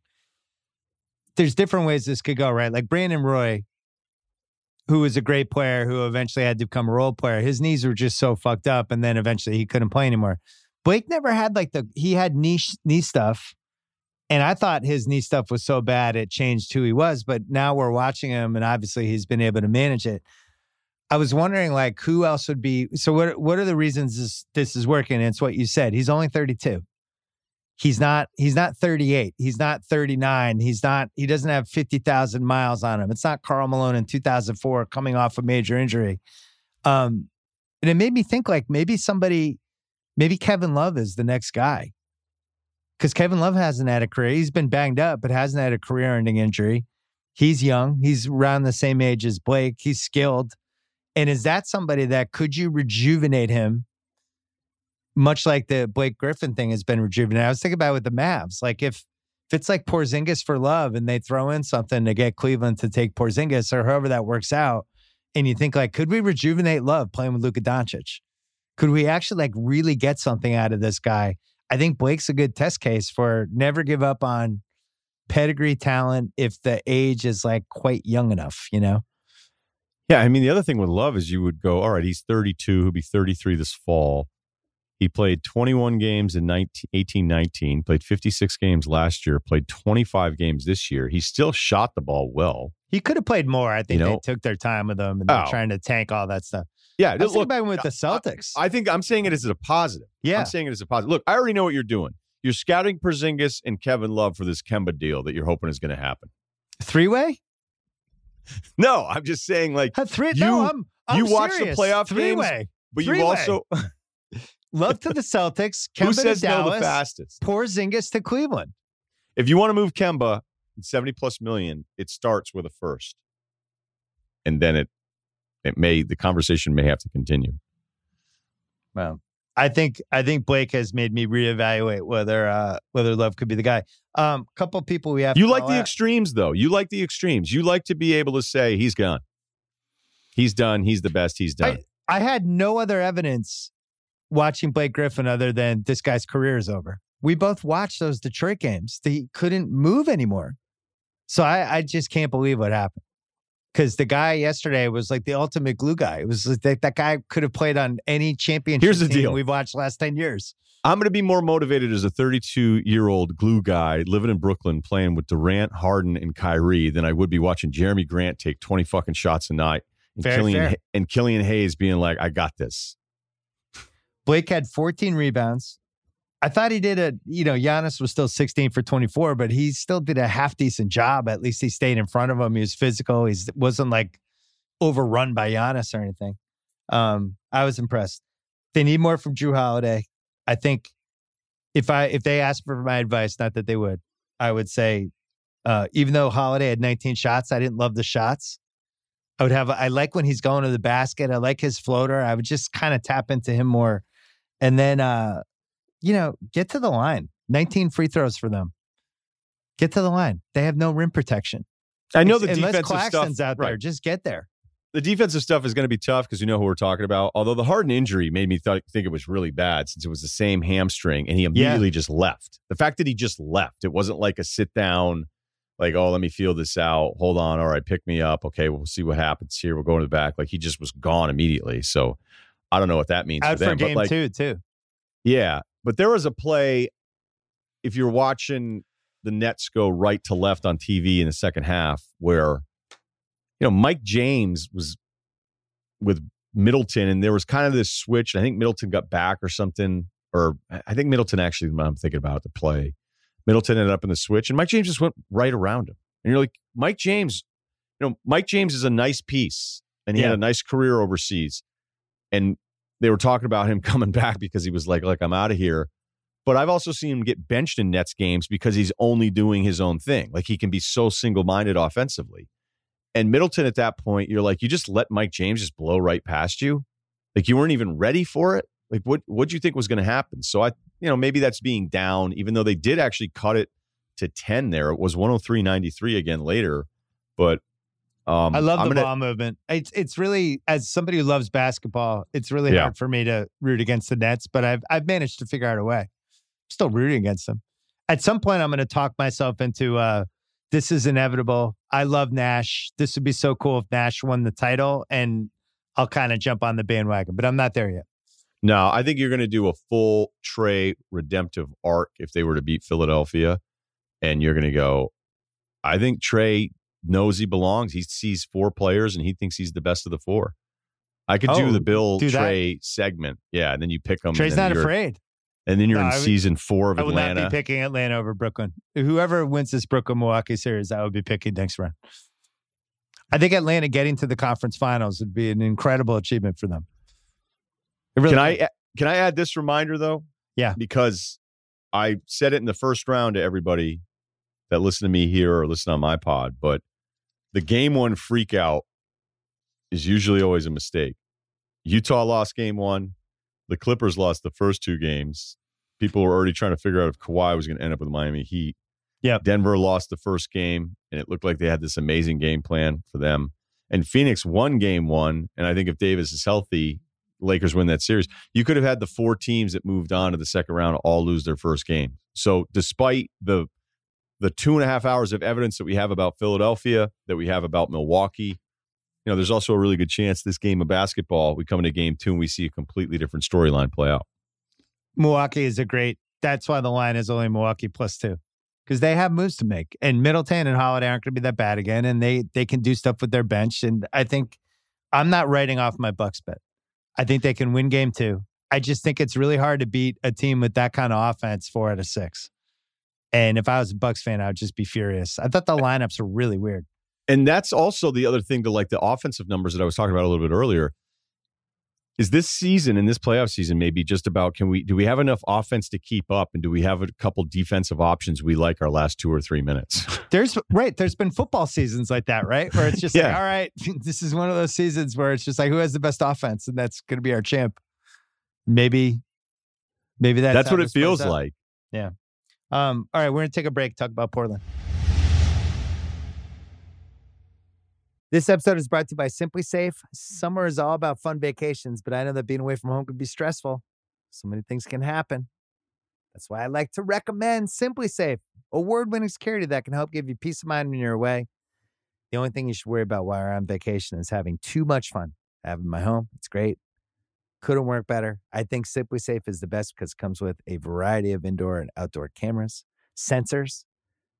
there's different ways this could go, right? Like Brandon Roy, who was a great player who eventually had to become a role player. His knees were just so fucked up. And then eventually he couldn't play anymore. Blake never had he had knee stuff. And I thought his knee stuff was so bad it changed who he was. But now we're watching him and obviously he's been able to manage it. I was wondering like who else would be. So what are the reasons this is working? And it's what you said. He's only 32. He's not 38. He's not 39. He doesn't have 50,000 miles on him. It's not Karl Malone in 2004 coming off a major injury. And it made me think like maybe Kevin Love is the next guy. Cause Kevin Love hasn't had a career. He's been banged up, but hasn't had a career ending injury. He's young. He's around the same age as Blake. He's skilled. And is that somebody that could you rejuvenate him? Much like the Blake Griffin thing has been rejuvenated. I was thinking about it with the Mavs. Like if it's like Porzingis for Love and they throw in something to get Cleveland to take Porzingis or however that works out. And you think like, could we rejuvenate Love playing with Luka Doncic? Could we actually like really get something out of this guy? I think Blake's a good test case for never give up on pedigree talent if the age is like quite young enough, you know? Yeah. I mean, the other thing with Love is you would go, all right, he's 32, he'll be 33 this fall. He played 21 games in 18-19, played 56 games last year, played 25 games this year. He still shot the ball well. He could have played more. I think they took their time with him and they're trying to tank all that stuff. Yeah. I was thinking about him with the Celtics. I think I'm saying it as a positive. Yeah. I'm saying it as a positive. Look, I already know what you're doing. You're scouting Porzingis and Kevin Love for this Kemba deal that you're hoping is going to happen. Three-way? No, I'm just saying like... I'm you watch serious. The playoff Three-way. But you also... Love to the Celtics, Kemba who says to Dallas, no the fastest? Porzingis to Cleveland. If you want to move Kemba in $70+ million, it starts with a first. And then the conversation may have to continue. Wow. I think Blake has made me reevaluate whether Love could be the guy. Couple people we have. You like the extremes, though. You like the extremes. You like to be able to say he's gone, he's done, he's the best, he's done. I had no other evidence watching Blake Griffin other than this guy's career is over. We both watched those Detroit games. He couldn't move anymore. So I just can't believe what happened. Because the guy yesterday was like the ultimate glue guy. It was like that guy could have played on any championship team we've watched last 10 years. I'm going to be more motivated as a 32-year-old glue guy living in Brooklyn playing with Durant, Harden, and Kyrie than I would be watching Jeremy Grant take 20 fucking shots a night and Killian Hayes being like, I got this. Blake had 14 rebounds. I thought he did Giannis was still 16 for 24, but he still did a half decent job. At least he stayed in front of him. He was physical. He wasn't like overrun by Giannis or anything. I was impressed. They need more from Jrue Holiday. I think if they asked for my advice, not that they would, I would say, even though Holiday had 19 shots, I didn't love the shots. I like when he's going to the basket. I like his floater. I would just kind of tap into him more. And then, get to the line. 19 free throws for them. Get to the line. They have no rim protection. I know the defensive stuff. Unless Claxton's out there, just get there. The defensive stuff is going to be tough because you know who we're talking about. Although the Harden injury made me think it was really bad since it was the same hamstring and he immediately just left. The fact that he just left, it wasn't like a sit down, like, oh, let me feel this out. Hold on. All right, pick me up. Okay, we'll see what happens here. We'll go to the back. Like, he just was gone immediately. So I don't know what that means out for them. Game but, like, two. Yeah. But there was a play, if you're watching the Nets go right to left on TV in the second half, where, Mike James was with Middleton, and there was kind of this switch. I think Middleton got back or something, or I think Middleton actually, I'm thinking about the play. Middleton ended up in the switch, and Mike James just went right around him. And you're like, Mike James is a nice piece, and he had a nice career overseas. And they were talking about him coming back because he was like I'm out of here. But I've also seen him get benched in Nets games because he's only doing his own thing. Like, he can be so single-minded offensively. And Middleton at that point, you're like, you just let Mike James just blow right past you. Like, you weren't even ready for it. Like, what do you think was going to happen? So, maybe that's being down, even though they did actually cut it to 10 there. It was 103-93 again later. But... I love ball movement. It's really, as somebody who loves basketball, it's really hard for me to root against the Nets, but I've managed to figure out a way. I'm still rooting against them. At some point, I'm going to talk myself into this is inevitable. I love Nash. This would be so cool if Nash won the title, and I'll kind of jump on the bandwagon, but I'm not there yet. No, I think you're going to do a full Trey redemptive arc if they were to beat Philadelphia, and you're going to go, I think Trey knows he belongs. He sees four players and he thinks he's the best of the four. I could do the Bill Trey segment. Yeah, and then you pick them. Trey's not afraid. And then you're in season four of Atlanta. I would not be picking Atlanta over Brooklyn. Whoever wins this Brooklyn-Milwaukee series, I would be picking next round. I think Atlanta getting to the conference finals would be an incredible achievement for them. Can I add this reminder, though? Yeah. Because I said it in the first round to everybody that listen to me here or listen on my pod, but the game one freakout is usually always a mistake. Utah lost game one. The Clippers lost the first two games. People were already trying to figure out if Kawhi was going to end up with Miami Heat. Yeah, Denver lost the first game, and it looked like they had this amazing game plan for them. And Phoenix won game one, and I think if Davis is healthy, Lakers win that series. You could have had the four teams that moved on to the second round all lose their first game. So despite the 2.5 hours of evidence that we have about Philadelphia, that we have about Milwaukee, there's also a really good chance this game of basketball, we come into game two and we see a completely different storyline play out. Milwaukee is that's why the line is only Milwaukee +2, because they have moves to make, and Middleton and Holiday aren't going to be that bad again. And they can do stuff with their bench. And I think I'm not writing off my Bucks bet. I think they can win game two. I just think it's really hard to beat a team with that kind of offense 4 out of 6. And if I was a Bucks fan, I would just be furious. I thought the lineups were really weird. And that's also the other thing to like the offensive numbers that I was talking about a little bit earlier. Is this season and this playoff season maybe just about do we have enough offense to keep up, and do we have a couple defensive options we like our last 2 or 3 minutes? There's been football seasons like that, right? Where it's just like, all right, this is one of those seasons where it's just like, who has the best offense? And that's going to be our champ. Maybe Maybe that's what it feels like. Yeah. All right, we're going to take a break, talk about Portland. This episode is brought to you by Simply Safe. Summer is all about fun vacations, but I know that being away from home can be stressful. So many things can happen. That's why I like to recommend Simply Safe, award-winning security that can help give you peace of mind when you're away. The only thing you should worry about while you're on vacation is having too much fun. I have it in my home. It's great. Couldn't work better. I think Simply Safe is the best because it comes with a variety of indoor and outdoor cameras, sensors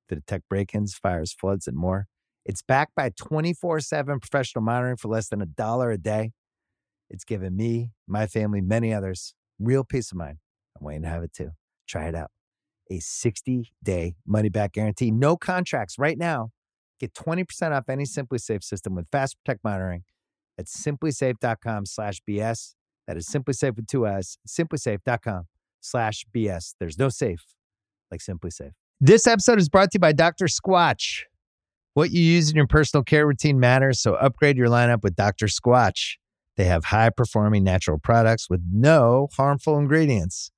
to detect break-ins, fires, floods, and more. It's backed by 24/7 professional monitoring for less than $1 a day. It's given me, my family, many others real peace of mind. I'm waiting to have it too. Try it out. A 60-day money-back guarantee. No contracts right now. Get 20% off any Simply Safe system with Fast Protect monitoring at simplysafe.com/BS. That is Simply Safe with two S, simplysafe.com/BS. There's no safe like Simply Safe. This episode is brought to you by Dr. Squatch. What you use in your personal care routine matters, so upgrade your lineup with Dr. Squatch. They have high-performing natural products with no harmful ingredients.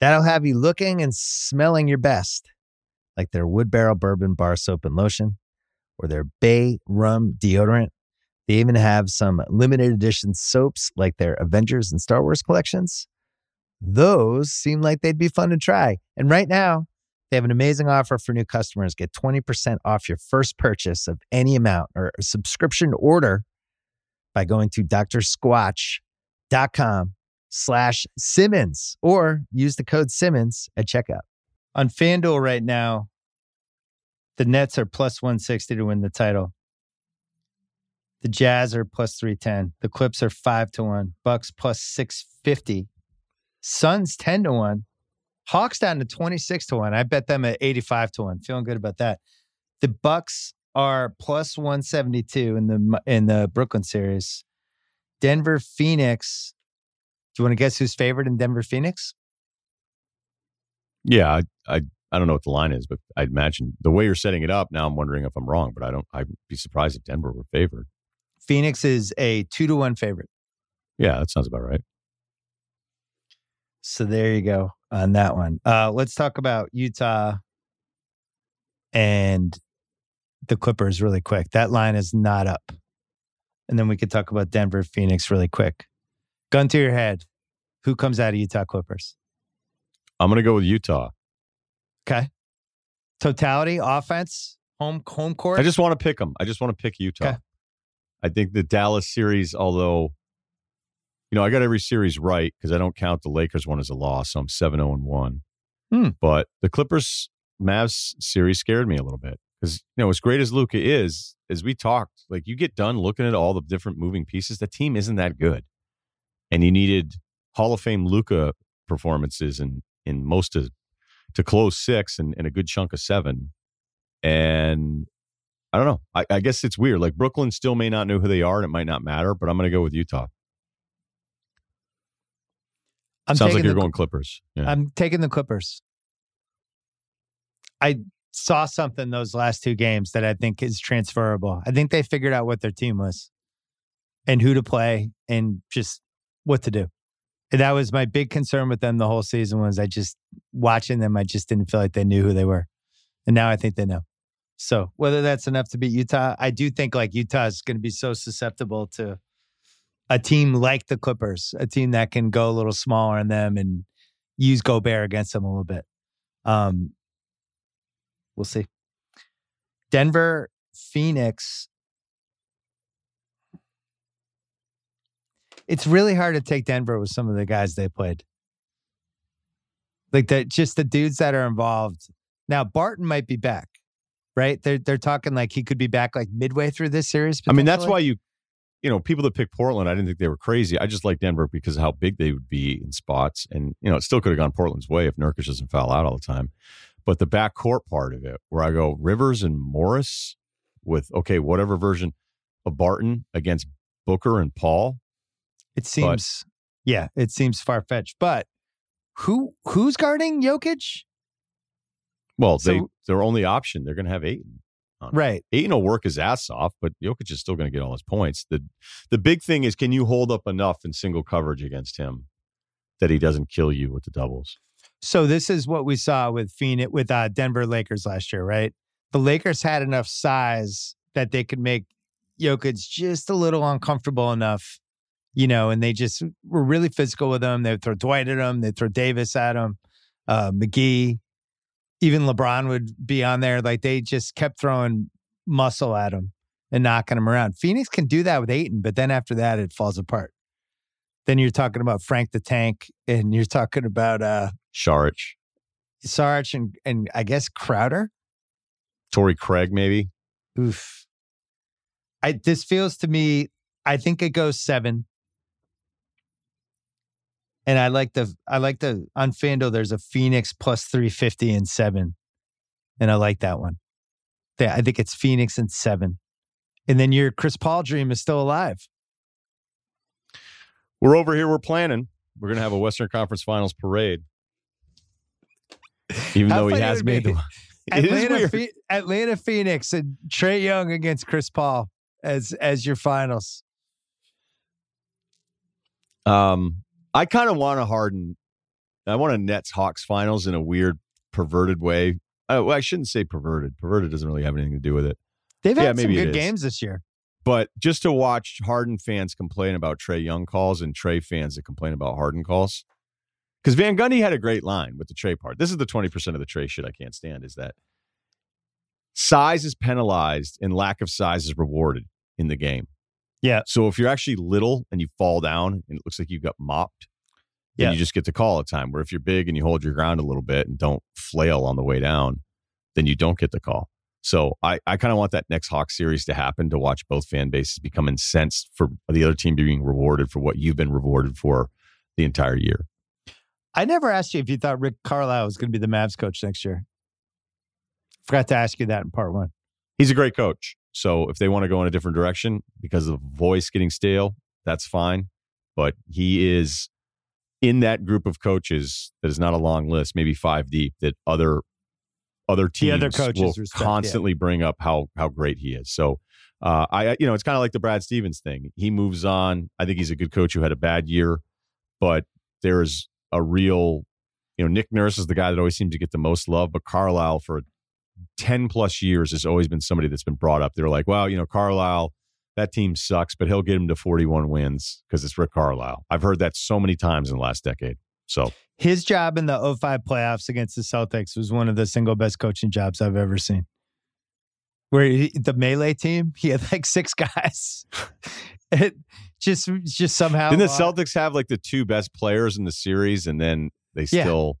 That'll have you looking and smelling your best, like their Wood Barrel Bourbon Bar Soap and Lotion or their Bay Rum Deodorant. They even have some limited edition soaps like their Avengers and Star Wars collections. Those seem like they'd be fun to try. And right now, they have an amazing offer for new customers. Get 20% off your first purchase of any amount or subscription order by going to drsquatch.com/Simmons or use the code Simmons at checkout. On FanDuel right now, the Nets are plus 160 to win the title. The Jazz are plus 310. The Clips are 5-1. Bucks plus 650. Suns 10-1. Hawks down to 26-1. I bet them at 85-1. Feeling good about that. The Bucks are plus 172 in the Brooklyn series. Denver, Phoenix. Do you want to guess who's favored in Denver, Phoenix? Yeah, I don't know what the line is, but I'd imagine the way you're setting it up. Now I'm wondering if I'm wrong, but I'd be surprised if Denver were favored. Phoenix is a 2-1 favorite. Yeah, that sounds about right. So there you go on that one. Let's talk about Utah and the Clippers really quick. That line is not up. And then we could talk about Denver, Phoenix really quick. Gun to your head. Who comes out of Utah Clippers? I'm going to go with Utah. Okay. Totality, offense, home court. I just want to pick them. I just want to pick Utah. Okay. I think the Dallas series, although, you know, I got every series right because I don't count the Lakers one as a loss. So I'm 7-0-1. But the Clippers-Mavs series scared me a little bit because, you know, as great as Luka is, as we talked, like you get done looking at all the different moving pieces, the team isn't that good. And you needed Hall of Fame Luka performances in most of to close six and a good chunk of seven. And I don't know. I guess it's weird. Like Brooklyn still may not know who they are and it might not matter, but I'm going to go with Utah. Sounds like you're going Clippers. Yeah. I'm taking the Clippers. I saw something those last two games that I think is transferable. I think they figured out what their team was and who to play and just what to do. And that was my big concern with them the whole season was watching them, I just didn't feel like they knew who they were. And now I think they know. So whether that's enough to beat Utah, I do think like Utah is going to be so susceptible to a team like the Clippers, a team that can go a little smaller on them and use Gobert against them a little bit. We'll see. Denver, Phoenix. It's really hard to take Denver with some of the guys they played. Like that, just the dudes that are involved. Now, Barton might be back, right? They're talking like he could be back like midway through this series. I mean, that's why you know, people that pick Portland, I didn't think they were crazy. I just like Denver because of how big they would be in spots. And, you know, it still could have gone Portland's way if Nurkic doesn't foul out all the time. But the backcourt part of it, where I go Rivers and Morris with, okay, whatever version of Barton against Booker and Paul. It seems far-fetched. But who's guarding Jokic? Well, their only option, they're going to have Ayton. Right. Ayton will work his ass off, but Jokic is still going to get all his points. The big thing is, can you hold up enough in single coverage against him that he doesn't kill you with the doubles. So this is what we saw with Phoenix, with Denver Lakers last year, right? The Lakers had enough size that they could make Jokic just a little uncomfortable enough, you know, and they just were really physical with him. They would throw Dwight at him. They'd throw Davis at him, McGee. Even LeBron would be on there. Like, they just kept throwing muscle at him and knocking him around. Phoenix can do that with Ayton, but then after that, it falls apart. Then you're talking about Frank the Tank, and you're talking about... Saric and I guess Crowder? Torrey Craig, maybe? Oof. This feels to me... I think it goes 7. And I like the on FanDuel, there's a Phoenix plus 350 and 7. And I like that one. I think it's Phoenix and 7. And then your Chris Paul dream is still alive. We're over here. We're planning. We're going to have a Western Conference Finals parade. Even though he has made the... Atlanta, Phoenix, and Trae Young against Chris Paul as your finals. I kind of want to Harden. I want a Nets Hawks finals in a weird, perverted way. Well, I shouldn't say perverted. Perverted doesn't really have anything to do with it. They've had some good games this year. But just to watch Harden fans complain about Trae Young calls and Trae fans that complain about Harden calls. Because Van Gundy had a great line with the Trae part. This is the 20% of the Trae shit I can't stand, is that size is penalized and lack of size is rewarded in the game. Yeah. So if you're actually little and you fall down and it looks like you got mopped, then you just get to call all the time. Where if you're big and you hold your ground a little bit and don't flail on the way down, then you don't get the call. So I kind of want that next Hawks series to happen, to watch both fan bases become incensed for the other team being rewarded for what you've been rewarded for the entire year. I never asked you if you thought Rick Carlisle was going to be the Mavs coach next year. Forgot to ask you that in part one. He's a great coach. So if they want to go in a different direction because of the voice getting stale, that's fine. But he is in that group of coaches that is not a long list, maybe 5 deep, that other teams, other coaches will respect, constantly bring up how great he is. So it's kind of like the Brad Stevens thing. He moves on. I think he's a good coach who had a bad year, but there is a real, Nick Nurse is the guy that always seems to get the most love, but Carlisle for 10 plus years has always been somebody that's been brought up. They're like, well, Carlisle, that team sucks, but he'll get him to 41 wins because it's Rick Carlisle. I've heard that so many times in the last decade. So his job in the 05 playoffs against the Celtics was one of the single best coaching jobs I've ever seen. Where the melee team, he had like 6 guys. It just somehow. Didn't the Celtics have like the 2 best players in the series, and then they still...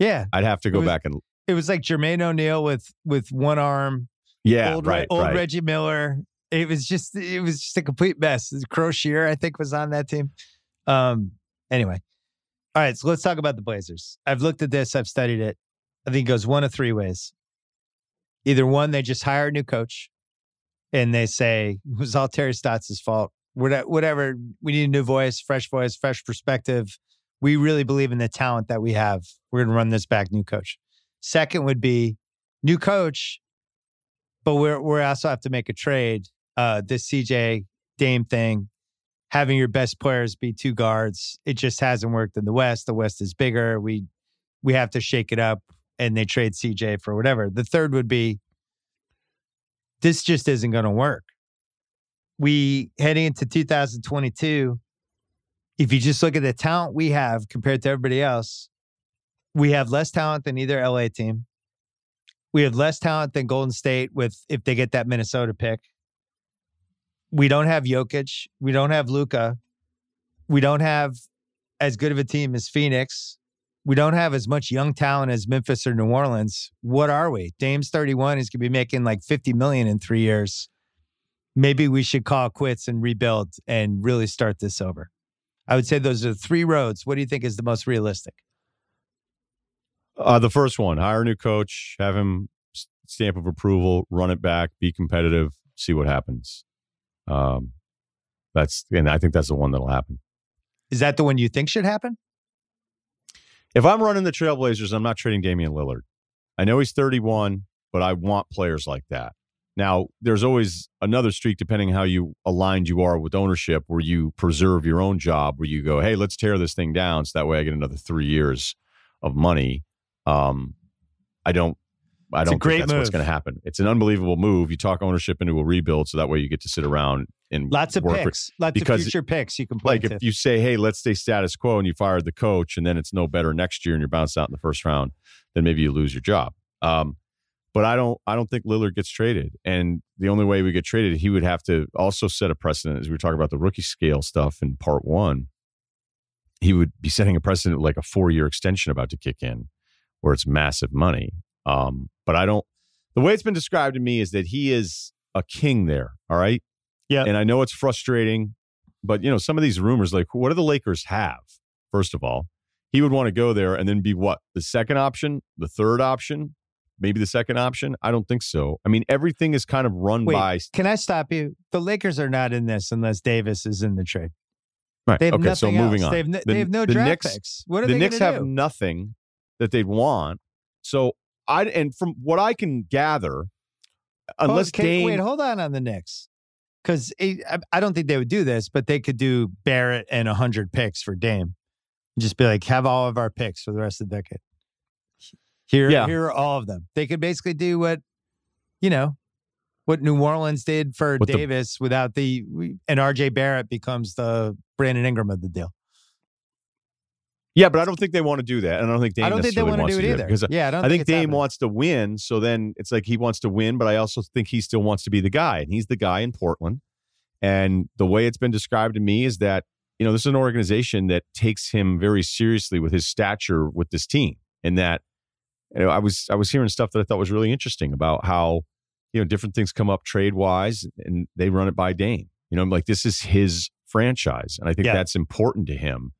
Yeah. I'd have to go back and... It was like Jermaine O'Neal with one arm. Yeah, old Reggie Miller. It was just a complete mess. Crozier, I think, was on that team. Anyway. All right, so let's talk about the Blazers. I've looked at this. I've studied it. I think it goes one of 3 ways. Either one, they just hire a new coach and they say, it was all Terry Stotts' fault. Whatever, we need a new voice, fresh perspective. We really believe in the talent that we have. We're going to run this back, new coach. Second would be new coach, but we also have to make a trade. This CJ Dame thing, having your best players be 2 guards, it just hasn't worked in the West. The West is bigger. We have to shake it up, and they trade CJ for whatever. The third would be, this just isn't going to work. We heading into 2022, if you just look at the talent we have compared to everybody else, we have less talent than either LA team. We have less talent than Golden State if they get that Minnesota pick. We don't have Jokic. We don't have Luka. We don't have as good of a team as Phoenix. We don't have as much young talent as Memphis or New Orleans. What are we? Dame's 31. He's going to be making like $50 million in 3 years. Maybe we should call quits and rebuild and really start this over. I would say those are 3 roads. What do you think is the most realistic? The first one, hire a new coach, have him stamp of approval, run it back, be competitive, see what happens. And I think that's the one that'll happen. Is that the one you think should happen? If I'm running the Trailblazers, I'm not trading Damian Lillard. I know he's 31, but I want players like that. Now, there's always another streak, depending how you aligned you are with ownership, where you preserve your own job, where you go, hey, let's tear this thing down so that way I get another 3 years of money. I don't think that's what's going to happen. It's an unbelievable move. You talk ownership into a rebuild, so that way you get to sit around and lots of picks, lots of future picks you can play. Like if you say, "Hey, let's stay status quo," and you fired the coach, and then it's no better next year, and you're bounced out in the first round, then maybe you lose your job. But I don't think Lillard gets traded, and the only way we get traded, he would have to also set a precedent. As we were talking about the rookie scale stuff in part one, he would be setting a precedent like a 4-year extension about to kick in, where it's massive money. But I don't, the way it's been described to me is that he is a king there. All right. Yeah. And I know it's frustrating, but you know, some of these rumors, like what do the Lakers have? First of all, he would want to go there and then be what? The second option, the third option, maybe the second option. I don't think so. I mean, everything is kind of run by. Can I stop you? The Lakers are not in this unless Davis is in the trade. Right. They have okay. So moving else. On. They have no draft picks. What are they going to do? The Knicks have nothing that they'd want. So, and from what I can gather, unless Dame... Wait, hold on the Knicks. Because I don't think they would do this, but they could do Barrett and 100 picks for Dame. Just be like, have all of our picks for the rest of the decade. Here are all of them. They could basically do what New Orleans did for Davis without the... And RJ Barrett becomes the Brandon Ingram of the deal. Yeah, but I don't think they want to do that. And I don't think Dame wants to do it either. Because I think Dame wants to win. So then it's like he wants to win, but I also think he still wants to be the guy. And he's the guy in Portland. And the way it's been described to me is that, you know, this is an organization that takes him very seriously with his stature with this team. And that, you know, I was hearing stuff that I thought was really interesting about how, you know, different things come up trade-wise and they run it by Dame. You know, I'm like, this is his franchise. And I think that's important to him.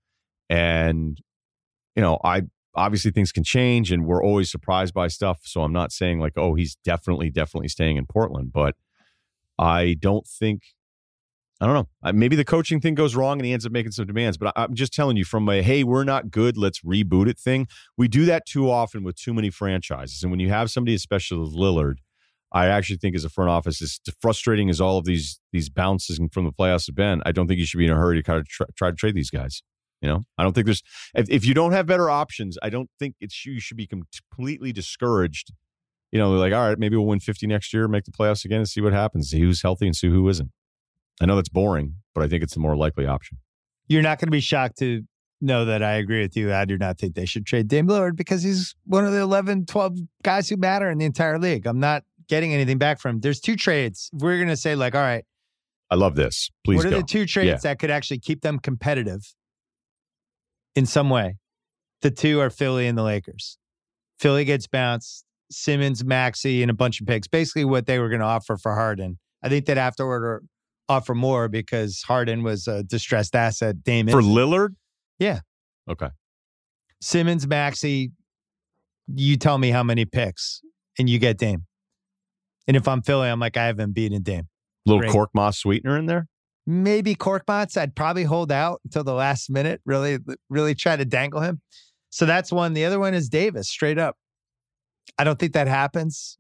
And you know, I obviously things can change and we're always surprised by stuff. So I'm not saying like, oh, he's definitely staying in Portland, but I don't know. Maybe the coaching thing goes wrong and he ends up making some demands, but I'm just telling you from a, hey, we're not good, let's reboot it thing. We do that too often with too many franchises. And when you have somebody, especially with Lillard, I actually think as a front office, as frustrating as all of these bounces from the playoffs have been, I don't think you should be in a hurry to kind of try to trade these guys. You know, I don't think there's, if you don't have better options, I don't think you should be completely discouraged. You know, they're like, all right, maybe we'll win 50 next year, make the playoffs again and see what happens. See who's healthy and see who isn't. I know that's boring, but I think it's the more likely option. You're not going to be shocked to know that I agree with you. I do not think they should trade Dame Lillard because he's one of the 11, 12 guys who matter in the entire league. I'm not getting anything back from him. There's two trades. We're going to say like, all right. I love this. Please go. What are the two trades that could actually keep them competitive? In some way, the two are Philly and the Lakers. Philly gets bounced, Simmons, Maxey, and a bunch of picks. Basically what they were going to offer for Harden. I think they'd have to offer more because Harden was a distressed asset. Dame for Lillard? Yeah. Okay. Simmons, Maxey, you tell me how many picks and you get Dame. And if I'm Philly, I'm like, I have Embiid and Dame. Little Cork Moss sweetener in there? Maybe Korkmaz. I'd probably hold out until the last minute, really try to dangle him. So that's one. The other one is Davis, straight up. I don't think that happens,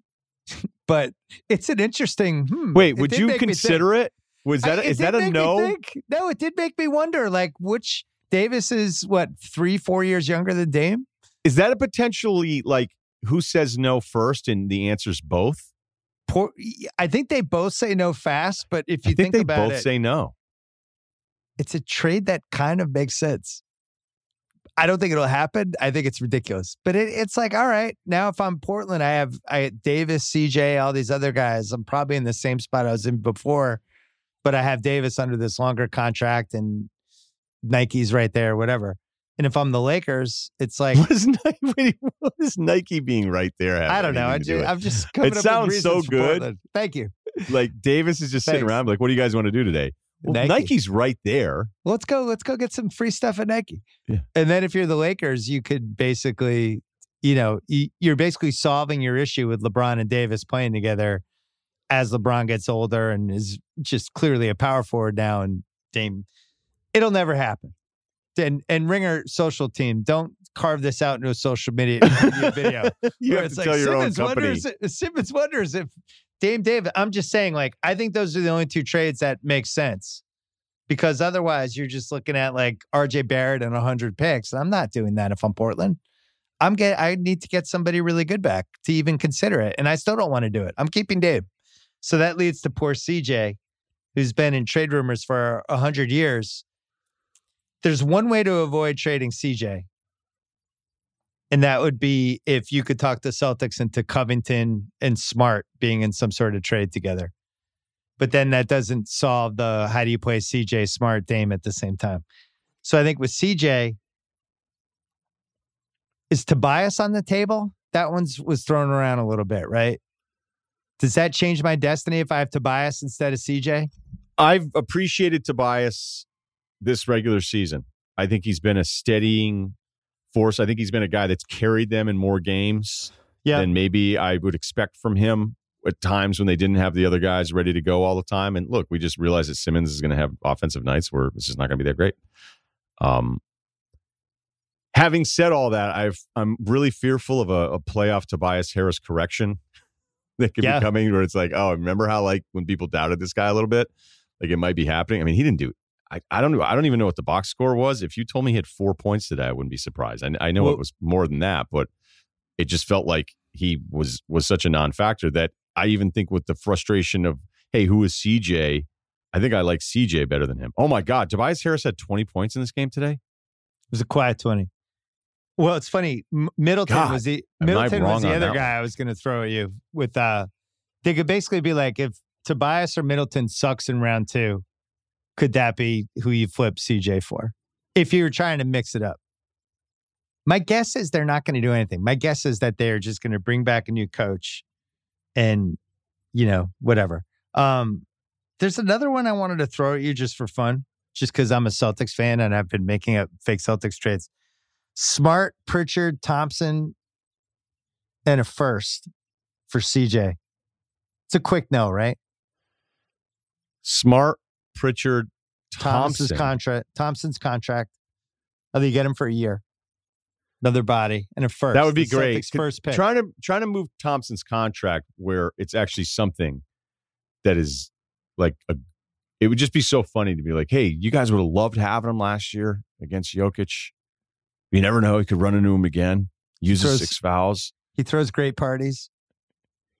but it's an interesting... Wait, would you consider it? Is that a no? No, it did make me wonder, like, which Davis is, what, 3-4 years younger than Dame? Is that a potentially, like, who says no first and the answer's both? I think they both say no fast, but if you think about it, they both say no. It's a trade that kind of makes sense. I don't think it'll happen. I think it's ridiculous, but it's like, all right, now if I'm Portland, I have Davis, CJ, all these other guys. I'm probably in the same spot I was in before, but I have Davis under this longer contract and Nike's right there, whatever. And if I'm the Lakers, it's like... What is Nike being right there? I don't know. I'm just coming up with reasons for Portland. It sounds so good. Thank you. Like, Davis is just sitting around like, what do you guys want to do today? Well, Nike's right there. Let's go get some free stuff at Nike. Yeah. And then if you're the Lakers, you could basically, you know, you're basically solving your issue with LeBron and Davis playing together as LeBron gets older and is just clearly a power forward now. And Dame, it'll never happen. and Ringer social team, don't carve this out into a social media video. You have to tell your own company. Simmons wonders if Dame Davis. I'm just saying, like, I think those are the only two trades that make sense, because otherwise you're just looking at like RJ Barrett and 100 picks. And I'm not doing that if I'm Portland. I need to get somebody really good back to even consider it. And I still don't want to do it. I'm keeping Dave. So that leads to poor CJ, who's been in trade rumors for 100 years. There's one way to avoid trading CJ. And that would be if you could talk the Celtics into Covington and Smart being in some sort of trade together. But then that doesn't solve the how do you play CJ, Smart, Dame at the same time. So I think with CJ, is Tobias on the table? That one's was thrown around a little bit, right? Does that change my destiny if I have Tobias instead of CJ? I've appreciated Tobias this regular season. I think he's been a steadying force. I think he's been a guy that's carried them in more games than maybe I would expect from him at times when they didn't have the other guys ready to go all the time. And look, we just realized that Simmons is going to have offensive nights where it's just not going to be that great. Having said all that, I'm really fearful of a playoff Tobias Harris correction that could be coming, where it's like, oh, remember how like when people doubted this guy a little bit, like it might be happening. I mean, he didn't do it. I don't know. I don't even know what the box score was. If you told me he had 4 points today, I wouldn't be surprised. I know it was more than that, but it just felt like he was such a non-factor that I even think with the frustration of, hey, who is CJ? I think I like CJ better than him. Oh my God, Tobias Harris had 20 points in this game today. It was a quiet 20. Well, it's funny. Middleton was the other guy I was going to throw at you with. They could basically be like, if Tobias or Middleton sucks in round two, could that be who you flip CJ for? If you're trying to mix it up. My guess is they're not going to do anything. My guess is that they're just going to bring back a new coach and, you know, whatever. There's another one I wanted to throw at you just for fun, just because I'm a Celtics fan and I've been making up fake Celtics trades. Smart, Pritchard, Thompson, and a first for CJ. It's a quick no, right? Smart, Pritchard, Thompson's contract. Although you get him for a year, another body, and a first. That would be great. First pick. Trying to move Thompson's contract where it's actually something that is like it would just be so funny to be like, hey, you guys would have loved having him last year against Jokic. You never know; he could run into him again. Uses 6 fouls. He throws great parties.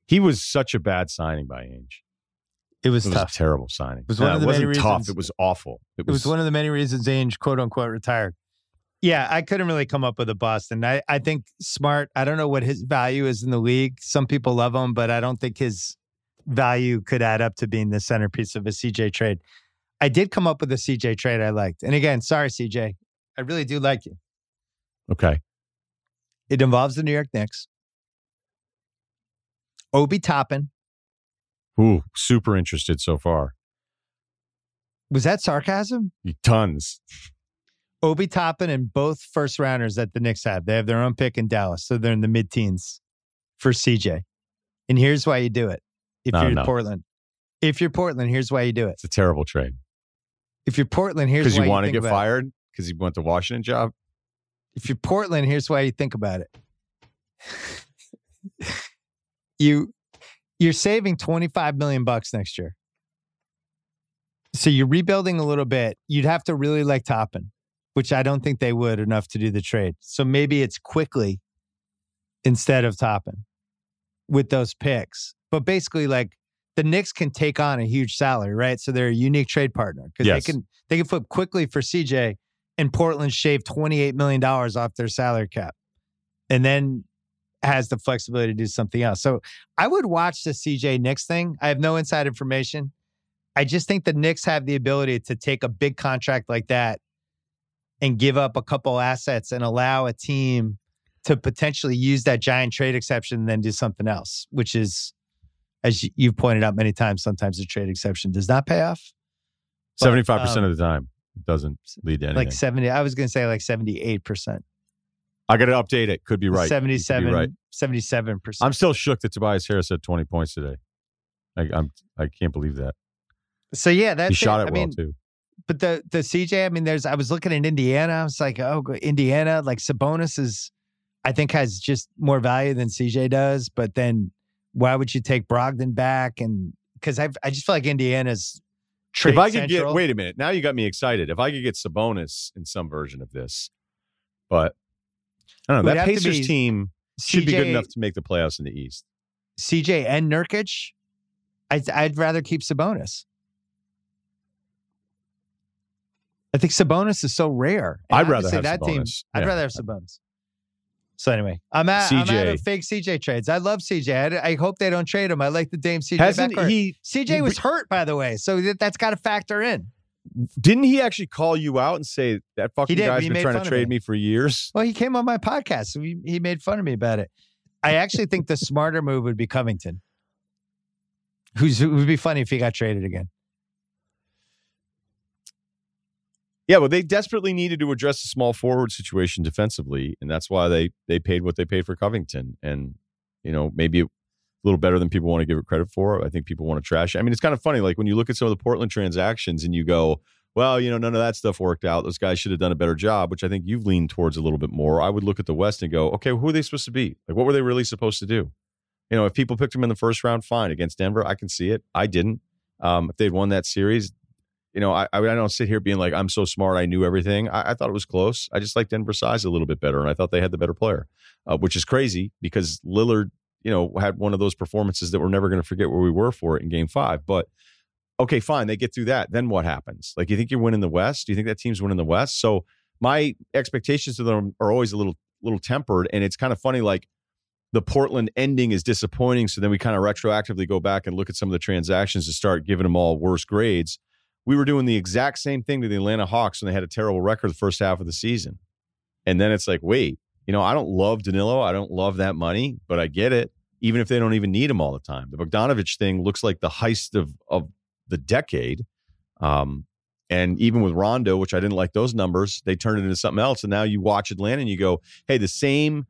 He was such a bad signing by Ainge. It was tough. A terrible signing. It was one of the many reasons. Tough. It was awful. It was one of the many reasons Ainge, quote unquote, retired. Yeah, I couldn't really come up with a Boston. I think Smart, I don't know what his value is in the league. Some people love him, but I don't think his value could add up to being the centerpiece of a CJ trade. I did come up with a CJ trade I liked. And again, sorry, CJ. I really do like you. Okay. It involves the New York Knicks. Obi Toppin. Ooh, super interested so far. Was that sarcasm? Tons. Obi Toppin and both first rounders that the Knicks have. They have their own pick in Dallas, so they're in the mid-teens for CJ. And here's why you do it. If you're Portland, here's why you do it. It's a terrible trade. If you're Portland, here's why you think about it. Because you want to get fired? Because you want the Washington job? If you're Portland, here's why you think about it. You're saving $25 million next year. So you're rebuilding a little bit. You'd have to really like Toppin, which I don't think they would enough to do the trade. So maybe it's quickly instead of Toppin with those picks. But basically, like the Knicks can take on a huge salary, right? So they're a unique trade partner because they can flip quickly for CJ, and Portland shaved $28 million off their salary cap. And then has the flexibility to do something else. So I would watch the CJ Knicks thing. I have no inside information. I just think the Knicks have the ability to take a big contract like that and give up a couple assets and allow a team to potentially use that giant trade exception and then do something else, which is, as you've pointed out many times, sometimes the trade exception does not pay off. 75% of the time, it doesn't lead to anything. Like 70, I was going to say like 78%. I got to update it. Could be right. 77, right. 77%. I'm still shook that Tobias Harris had 20 points today. I can't believe that. So yeah, that's he shot it well too. But the CJ, I mean, I was looking at Indiana. I was like, oh, Indiana, like Sabonis is, I think has just more value than CJ does. But then why would you take Brogdon back? And because I just feel like Indiana's trade central. If I could get, wait a minute, now you got me excited. If I could get Sabonis in some version of this, but I don't know, that Pacers team should be good enough to make the playoffs in the East. CJ and Nurkic, I'd rather keep Sabonis. I think Sabonis is so rare. I'd rather have that Sabonis. Team, I'd rather have Sabonis. So anyway, I'm out of fake CJ trades. I love CJ. I hope they don't trade him. I like the Dame CJ backcourt. CJ was hurt, by the way, so that's got to factor in. Didn't he actually call you out and say, that fucking guy's been trying to trade me for years? Well, he came on my podcast, so he made fun of me about it. I actually think the smarter move would be Covington. It would be funny if he got traded again. Yeah, well, they desperately needed to address the small forward situation defensively, and that's why they paid what they paid for Covington. And, you know, maybe a little better than people want to give it credit for. I think people want to trash it. I mean, it's kind of funny, like, when you look at some of the Portland transactions and you go, well, you know, none of that stuff worked out. Those guys should have done a better job, which I think you've leaned towards a little bit more. I would look at the West and go, okay, who are they supposed to be? Like, what were they really supposed to do? You know, if people picked them in the first round, fine. Against Denver, I can see it. I didn't. If they'd won that series... You know, I don't sit here being like, I'm so smart, I knew everything. I thought it was close. I just liked Denver's size a little bit better, and I thought they had the better player, which is crazy because Lillard, you know, had one of those performances that we're never going to forget where we were for it in Game 5. But, okay, fine, they get through that. Then what happens? Like, you think you're winning the West? Do you think that team's winning the West? So my expectations of them are always a little tempered, and it's kind of funny, like, the Portland ending is disappointing, so then we kind of retroactively go back and look at some of the transactions to start giving them all worse grades. We were doing the exact same thing to the Atlanta Hawks when they had a terrible record the first half of the season. And then it's like, wait, you know, I don't love Danilo. I don't love that money, but I get it. Even if they don't even need him all the time. The Bogdanovich thing looks like the heist of the decade. And even with Rondo, which I didn't like those numbers, they turned it into something else. And now you watch Atlanta and you go, hey, the same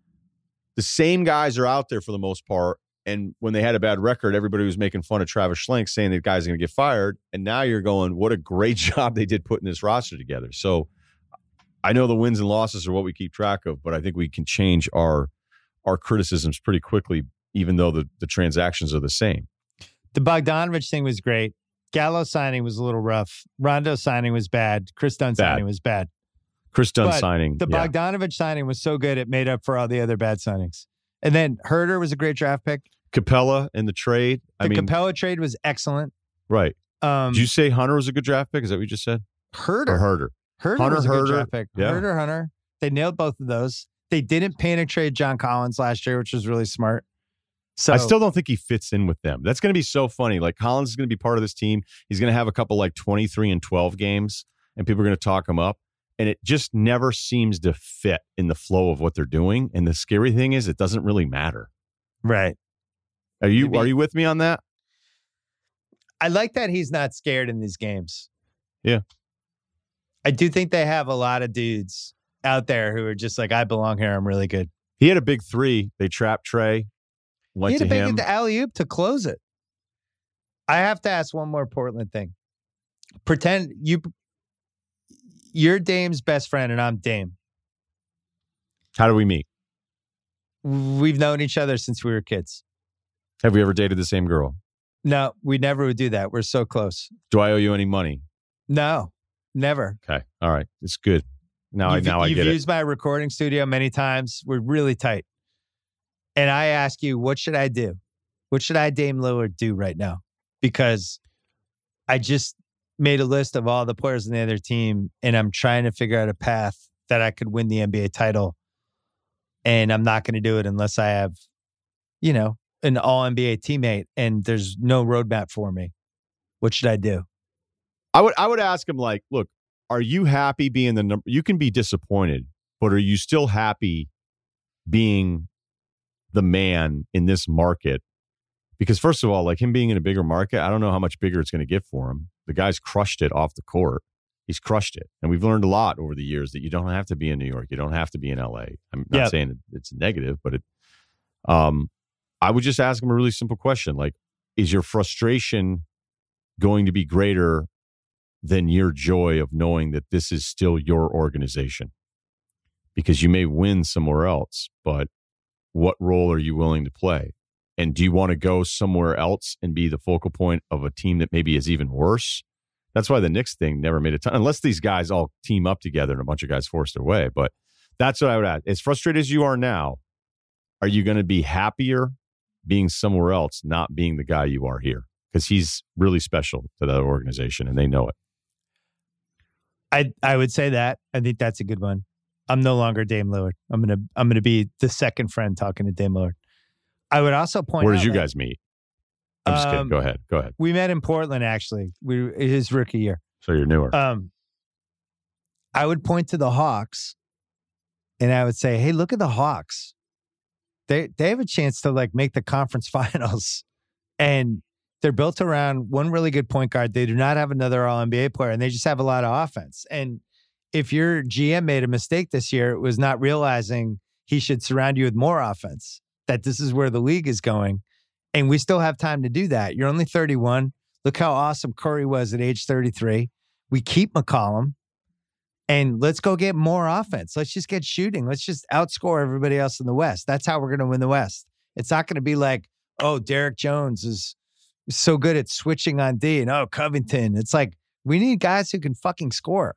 guys are out there for the most part. And when they had a bad record, everybody was making fun of Travis Schlenk, saying that guy's going to get fired. And now you're going, what a great job they did putting this roster together. So I know the wins and losses are what we keep track of, but I think we can change our criticisms pretty quickly, even though the transactions are the same. The Bogdanovich thing was great. Gallo signing was a little rough. Rondo signing was bad. Chris Dunn signing was bad. Chris Dunn signing. The Bogdanovich signing was so good, it made up for all the other bad signings. And then Herter was a great draft pick. Capella in the trade. I mean, Capella trade was excellent. Right. Did you say Hunter was a good draft pick? Is that what you just said? Herter. Herter was a good draft pick. Yeah. Hunter. They nailed both of those. They didn't panic trade John Collins last year, which was really smart. So I still don't think he fits in with them. That's going to be so funny. Like, Collins is going to be part of this team. He's going to have a couple like 23-12 games, and people are going to talk him up. And it just never seems to fit in the flow of what they're doing. And the scary thing is, it doesn't really matter. Right. Are you with me on that? I like that he's not scared in these games. Yeah. I do think they have a lot of dudes out there who are just like, I belong here. I'm really good. He had a big three. They trapped Trey. Went to him. He had a big alley-oop to close it. I have to ask one more Portland thing. Pretend you're Dame's best friend and I'm Dame. How do we meet? We've known each other since we were kids. Have we ever dated the same girl? No, we never would do that. We're so close. Do I owe you any money? No, never. Okay. All right. It's good. Now I get it. You've used my recording studio many times. We're really tight. And I ask you, what should I do? What should I, Dame Lillard, do right now? Because I just made a list of all the players on the other team, and I'm trying to figure out a path that I could win the NBA title. And I'm not going to do it unless I have, you know, an all-NBA teammate, and there's no roadmap for me. What should I do? I would ask him, like, look, are you happy being the number? You can be disappointed, but are you still happy being the man in this market? Because first of all, like, him being in a bigger market, I don't know how much bigger it's going to get for him. The guy's crushed it off the court. He's crushed it. And we've learned a lot over the years that you don't have to be in New York. You don't have to be in LA. I'm not saying it's negative, but I would just ask him a really simple question. Like, is your frustration going to be greater than your joy of knowing that this is still your organization. Because you may win somewhere else, but what role are you willing to play? And do you want to go somewhere else and be the focal point of a team that maybe is even worse? That's why the Knicks thing never made a ton, unless these guys all team up together and a bunch of guys force their way. But that's what I would add. As frustrated as you are now, are you going to be happier being somewhere else, not being the guy you are here? Because he's really special to that organization, and they know it. I would say that. I think that's a good one. I'm no longer Dame Lillard. I'm gonna be the second friend talking to Dame Lillard. I would also point out. Where did you guys meet? I'm just kidding. Go ahead. We met in Portland, actually. His rookie year. So you're newer. I would point to the Hawks, and I would say, "Hey, look at the Hawks. They have a chance to like make the conference finals, and they're built around one really good point guard. They do not have another All-NBA player, and they just have a lot of offense. And if your GM made a mistake this year, it was not realizing he should surround you with more offense. That this is where the league is going." And we still have time to do that. You're only 31. Look how awesome Curry was at age 33. We keep McCollum. And let's go get more offense. Let's just get shooting. Let's just outscore everybody else in the West. That's how we're going to win the West. It's not going to be like, oh, Derek Jones is so good at switching on D. And oh, Covington. It's like, we need guys who can fucking score.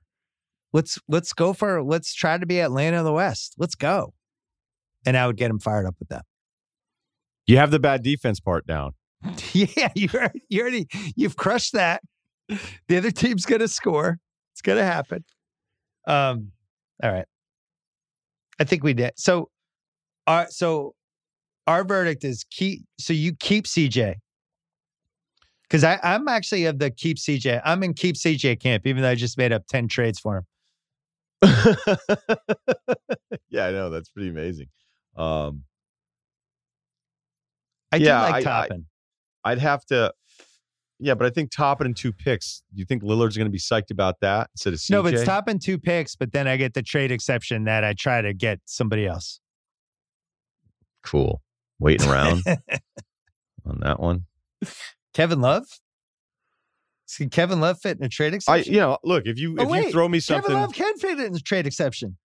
Let's try to be Atlanta of the West. Let's go. And I would get him fired up with that. You have the bad defense part down. Yeah, you've crushed that. The other team's going to score. It's going to happen. All right. I think we did. So our verdict is keep. So you keep CJ. Because I'm actually of the keep CJ. I'm in keep CJ camp, even though I just made up 10 trades for him. Yeah, I know. That's pretty amazing. I do like Toppin. I'd have to. Yeah, but I think Toppin and 2 picks. Do you think Lillard's going to be psyched about that instead of CJ? No, but it's Toppin 2 picks, but then I get the trade exception that I try to get somebody else. Cool. Waiting around on that one. Kevin Love? Can Kevin Love fit in a trade exception? Look, if you throw me something. Kevin Love can fit in a trade exception.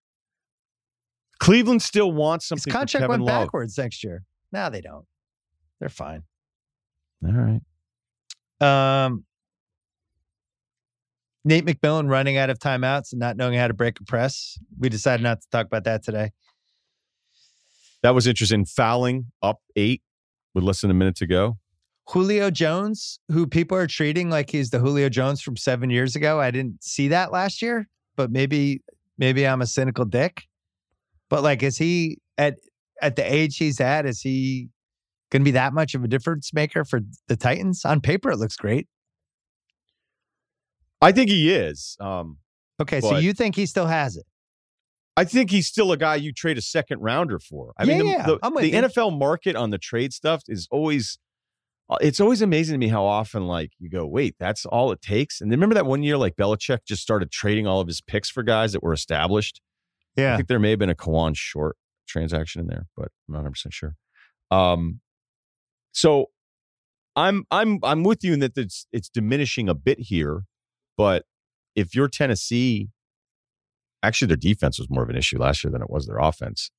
Cleveland still wants something. His contract for Kevin went Love. Backwards next year. No, they don't. They're fine. All right. Nate McMillan running out of timeouts and not knowing how to break a press. We decided not to talk about that today. That was interesting. Fouling up 8 with less than a minute to go. Julio Jones, who people are treating like he's the Julio Jones from 7 years ago. I didn't see that last year, but maybe I'm a cynical dick. But like, is he at the age he's at, is he going to be that much of a difference maker for the Titans? On paper, it looks great. I think he is. Okay, so you think he still has it? I think he's still a guy you trade a second rounder for. The NFL market on the trade stuff is always... It's always amazing to me how often like you go, wait, that's all it takes. And remember that one year, like Belichick just started trading all of his picks for guys that were established. Yeah. I think there may have been a Kawan Short transaction in there, but I'm not 100% sure. So I'm with you in that it's diminishing a bit here, but if you're Tennessee, actually their defense was more of an issue last year than it was their offense.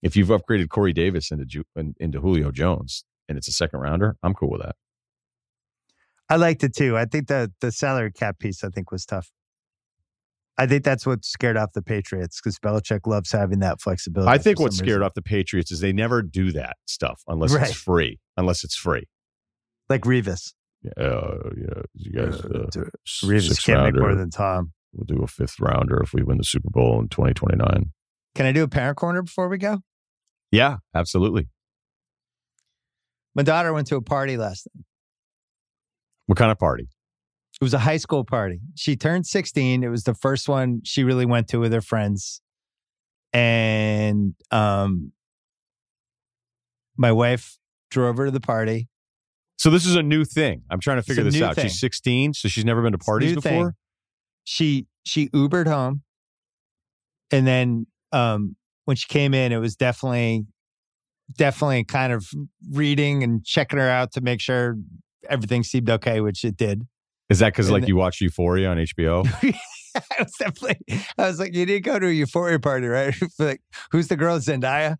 If you've upgraded Corey Davis into Julio Jones, and it's a second rounder, I'm cool with that. I liked it too. I think the salary cap piece, I think, was tough. I think that's what scared off the Patriots because Belichick loves having that flexibility. I think what scared off the Patriots is they never do that stuff unless it's free. Unless it's free. Like Revis. Yeah. You guys, Revis can't make more than Tom. We'll do a 5th rounder if we win the Super Bowl in 2029. Can I do a parent corner before we go? Yeah, absolutely. My daughter went to a party last night. What kind of party? It was a high school party. She turned 16. It was the first one she really went to with her friends. And my wife drove her to the party. So this is a new thing. I'm trying to figure this out. Thing. She's 16, so she's never been to parties before? Thing. She Ubered home. And then when she came in, it was definitely kind of reading and checking her out to make sure everything seemed okay, which it did. Is that because like you watched Euphoria on HBO? I was like, you didn't go to a Euphoria party, right? Like, who's the girl? Zendaya?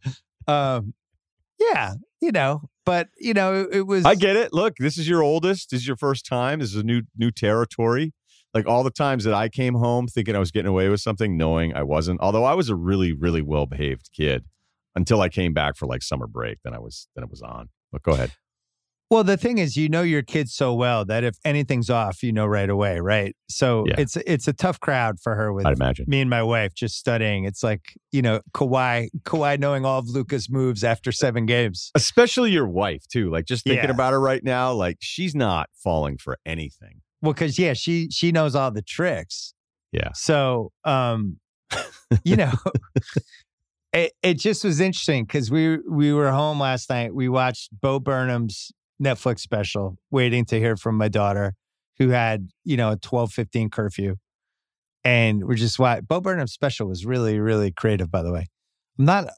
Yeah, you know, but you know, it was. I get it. Look, this is your oldest. This is your first time. This is a new territory. Like all the times that I came home thinking I was getting away with something, knowing I wasn't. Although I was a really, really well behaved kid until I came back for like summer break. Then it was on. But go ahead. Well, the thing is, you know your kids so well that if anything's off, you know right away, right? So yeah. It's a tough crowd for her with me and my wife just studying. It's like, you know, Kawhi knowing all of Luka's moves after 7 games. Especially your wife, too. Like, just thinking about her right now, like, she's not falling for anything. Well, because, yeah, she knows all the tricks. Yeah. So, you know... It just was interesting because we were home last night. We watched Bo Burnham's Netflix special, waiting to hear from my daughter, who had, you know, a 12:15 curfew. And we're just Bo Burnham's special was really, really creative, by the way. I'm not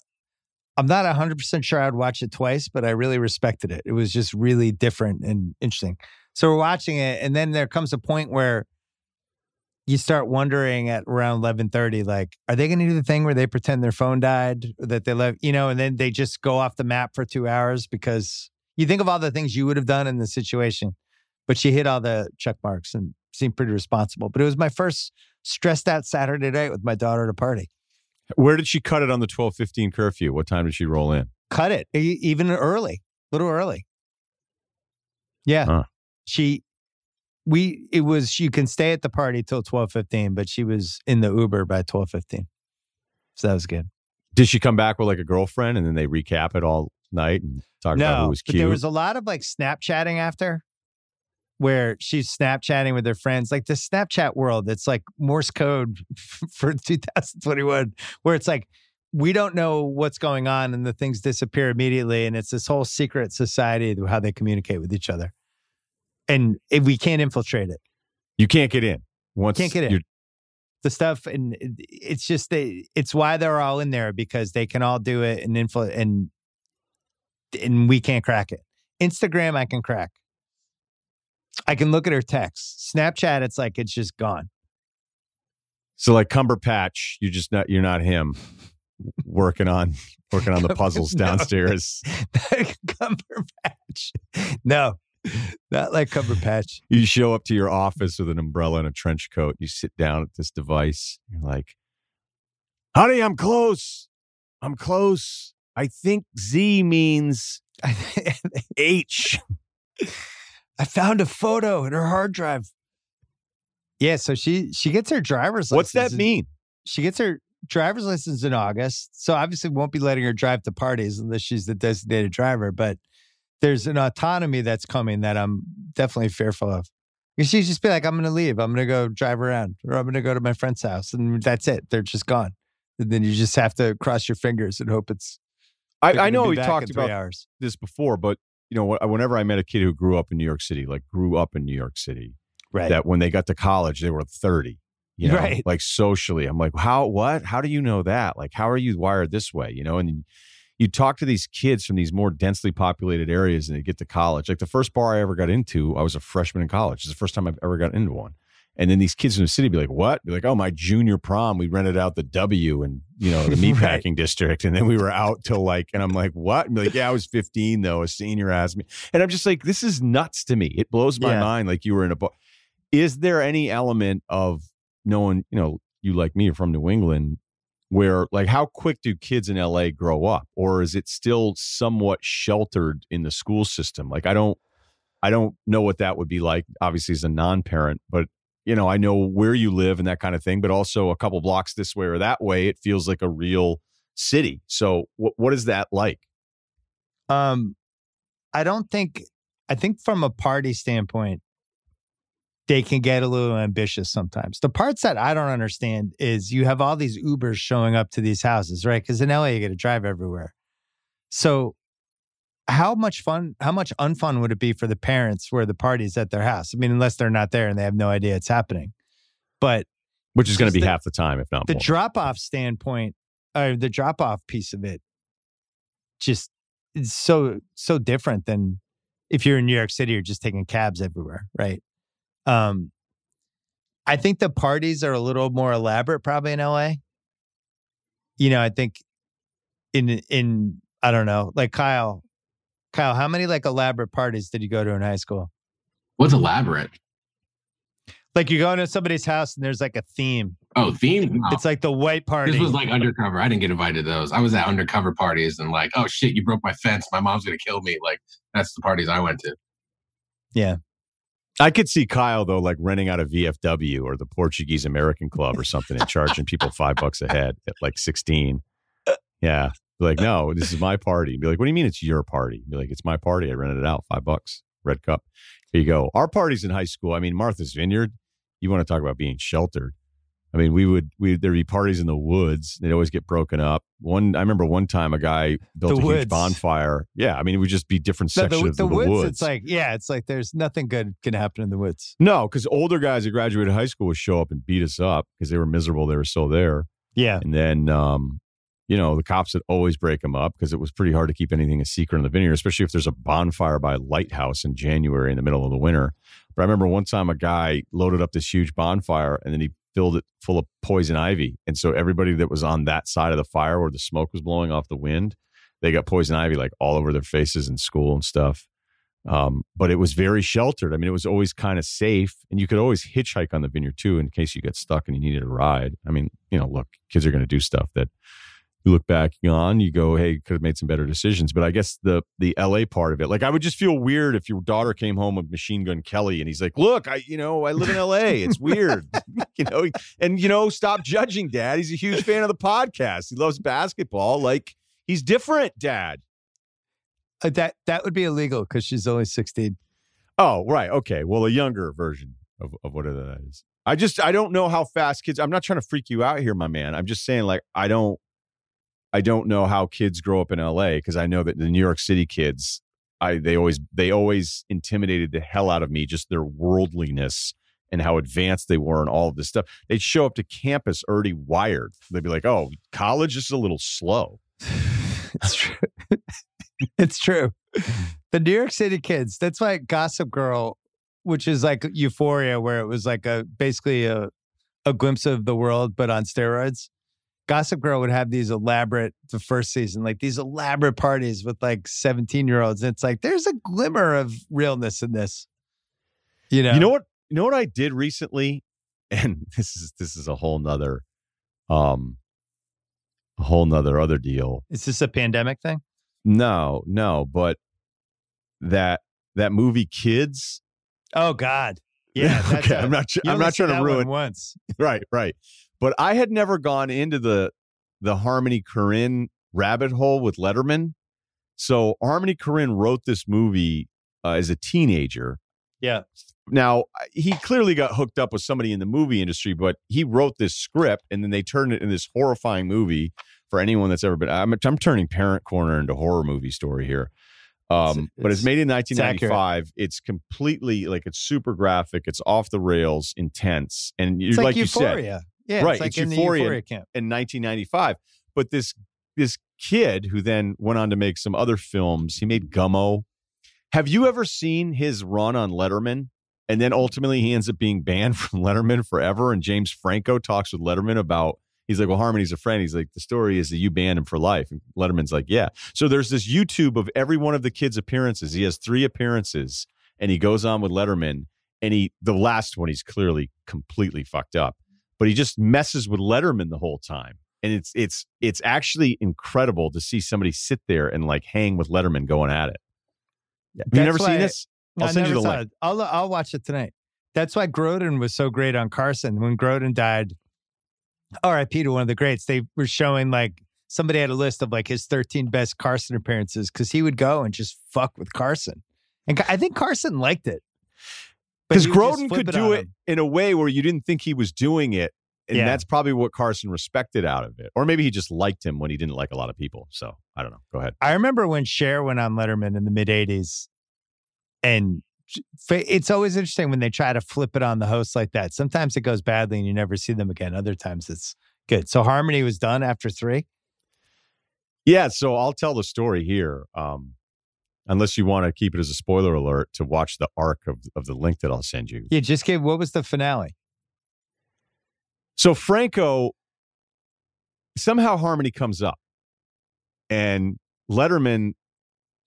100% sure I'd watch it twice, but I really respected it. It was just really different and interesting. So we're watching it, and then there comes a point where you start wondering at around 11:30, like, are they going to do the thing where they pretend their phone died, that they left, you know, and then they just go off the map for 2 hours? Because you think of all the things you would have done in the situation, but she hit all the check marks and seemed pretty responsible. But it was my first stressed out Saturday night with my daughter at a party. Where did she cut it on the 12:15 curfew? What time did she roll in? Cut it even early, a little early. Yeah. Huh. You can stay at the party till 12:15, but she was in the Uber by 12:15. So that was good. Did she come back with like a girlfriend and then they recap it all night and talk about who was cute? No, but there was a lot of like Snapchatting after, where she's Snapchatting with her friends. Like the Snapchat world, it's like Morse code for 2021, where it's like, we don't know what's going on and the things disappear immediately. And it's this whole secret society of how they communicate with each other. And we can't infiltrate it. You can't get in. The stuff, and it's just, it's why they're all in there, because they can all do it and infiltrate, and we can't crack it. Instagram, I can crack. I can look at her texts. Snapchat, it's like, it's just gone. So like Cumberpatch, you're not him working on the puzzles downstairs. Cumberpatch. No. Not like Cumberpatch. You show up to your office with an umbrella and a trench coat. You sit down at this device. You're like, honey, I'm close. I think Z means H. I found a photo in her hard drive. Yeah, so she gets her driver's license. What's that mean? She gets her driver's license in August. So obviously we won't be letting her drive to parties unless she's the designated driver, but there's an autonomy that's coming that I'm definitely fearful of. She'd just be like, I'm going to leave. I'm going to go drive around, or I'm going to go to my friend's house. And that's it. They're just gone. And then you just have to cross your fingers and hope it's... I know we talked about this before, but you know, whenever I met a kid who grew up in New York City, right, that when they got to college, they were 30, you know, right, like socially. I'm like, how do you know that? Like, how are you wired this way? You know, and you talk to these kids from these more densely populated areas and they get to college. Like the first bar I ever got into, I was a freshman in college. It's the first time I've ever gotten into one. And then these kids in the city be like, what? Be like, oh, my junior prom, we rented out the W and, you know, the meatpacking district. And then we were out till like, and I'm like, what? And be like, yeah, I was 15 though. A senior asked me. And I'm just like, this is nuts to me. It blows my mind. Like you were in a bar. Is there any element of knowing, you know, you like me are from New England, where like how quick do kids in LA grow up, or is it still somewhat sheltered in the school system? Like I don't know what that would be like, obviously as a non-parent, but you know, I know where you live and that kind of thing, but also a couple blocks this way or that way, it feels like a real city. So what is that like? I think from a party standpoint, they can get a little ambitious sometimes. The parts that I don't understand is you have all these Ubers showing up to these houses, right? Because in LA, you got to drive everywhere. So how much unfun would it be for the parents where the party's at their house? I mean, unless they're not there and they have no idea it's happening. But which is going to be half the time, if not more. The drop-off standpoint, or the drop-off piece of it, just is so different than if you're in New York City, you're just taking cabs everywhere, right? I think the parties are a little more elaborate probably in LA. You know, I think in I don't know, like Kyle, how many like elaborate parties did you go to in high school? What's elaborate? Like you go into somebody's house and there's like a theme. Oh, theme? No. It's like the white party. This was like undercover. I didn't get invited to those. I was at undercover parties and like, oh shit, you broke my fence. My mom's going to kill me. Like that's the parties I went to. Yeah. I could see Kyle though, like renting out a VFW or the Portuguese American Club or something and charging people $5 a head at like 16. Yeah. Be like, no, this is my party. Be like, what do you mean it's your party? Be like, it's my party. I rented it out. $5. Red cup. Here you go. Our parties in high school. I mean, Martha's Vineyard, you want to talk about being sheltered. I mean, there'd be parties in the woods. They'd always get broken up. I remember one time a guy built huge bonfire. Yeah. I mean, it would just be different sections of the woods. It's like there's nothing good can happen in the woods. No, because older guys that graduated high school would show up and beat us up because they were miserable. They were still there. Yeah. And then, you know, the cops would always break them up because it was pretty hard to keep anything a secret in the vineyard, especially if there's a bonfire by a lighthouse in January in the middle of the winter. But I remember one time a guy loaded up this huge bonfire and then he filled it full of poison ivy. And so everybody that was on that side of the fire where the smoke was blowing off the wind, they got poison ivy like all over their faces in school and stuff. But it was very sheltered. I mean, it was always kind of safe and you could always hitchhike on the vineyard too in case you got stuck and you needed a ride. I mean, you know, look, kids are going to do stuff that you look back on, you go, hey, could have made some better decisions. But I guess the LA part of it, like I would just feel weird if your daughter came home with Machine Gun Kelly and he's like, look, I live in LA. It's weird. Stop judging Dad. He's a huge fan of the podcast. He loves basketball. Like he's different, Dad. That would be illegal because she's only 16. Oh, right. Okay. Well, a younger version of whatever that is. I don't know how fast kids, I'm not trying to freak you out here, my man. I'm just saying like, I don't know how kids grow up in LA because I know that the New York City kids, they always intimidated the hell out of me, just their worldliness and how advanced they were and all of this stuff. They'd show up to campus already wired. They'd be like, oh, college is a little slow. It's true. It's true. The New York City kids, that's why Gossip Girl, which is like Euphoria, where it was like basically a glimpse of the world, but on steroids. Gossip Girl would have these elaborate, the first season, like these elaborate parties with like 17-year-olds. And it's like, there's a glimmer of realness in this. You know what I did recently? And this is a whole nother other deal. Is this a pandemic thing? No, but that movie Kids. Oh God. Yeah. Okay. I'm not trying to ruin once. Right. But I had never gone into the Harmony Korine rabbit hole with Letterman. So Harmony Korine wrote this movie as a teenager. Yeah. Now, he clearly got hooked up with somebody in the movie industry, but he wrote this script and then they turned it into this horrifying movie for anyone that's ever been. I'm turning Parent Corner into horror movie story here. But it's made in 1995. It's completely like it's super graphic. It's off the rails, intense. And it's like Euphoria. You said. Yeah, right. It's in Euphoria, camp. In 1995. But this kid who then went on to make some other films, he made Gummo. Have you ever seen his run on Letterman? And then ultimately he ends up being banned from Letterman forever. And James Franco talks with Letterman about, he's like, well, Harmony's a friend. He's like, the story is that you banned him for life. And Letterman's like, yeah. So there's this YouTube of every one of the kid's appearances. He has 3 appearances and he goes on with Letterman. And the last one, he's clearly completely fucked up. But he just messes with Letterman the whole time. And it's actually incredible to see somebody sit there and like hang with Letterman going at it. Yeah. Have you never seen this? I'll send you the link. I'll watch it tonight. That's why Grodin was so great on Carson. When Grodin died, R.I.P. to one of the greats, they were showing like somebody had a list of like his 13 best Carson appearances because he would go and just fuck with Carson. And I think Carson liked it. Because Grodin could do it in a way where you didn't think he was doing it. And that's probably what Carson respected out of it. Or maybe he just liked him when he didn't like a lot of people. So I don't know. Go ahead. I remember when Cher went on Letterman in the mid-'80s. And it's always interesting when they try to flip it on the host like that. Sometimes it goes badly and you never see them again. Other times it's good. So Harmony was done after 3. Yeah. So I'll tell the story here. unless you want to keep it as a spoiler alert, to watch the arc of the link that I'll send you. Yeah, just get, what was the finale? So Franco, somehow Harmony comes up, and Letterman,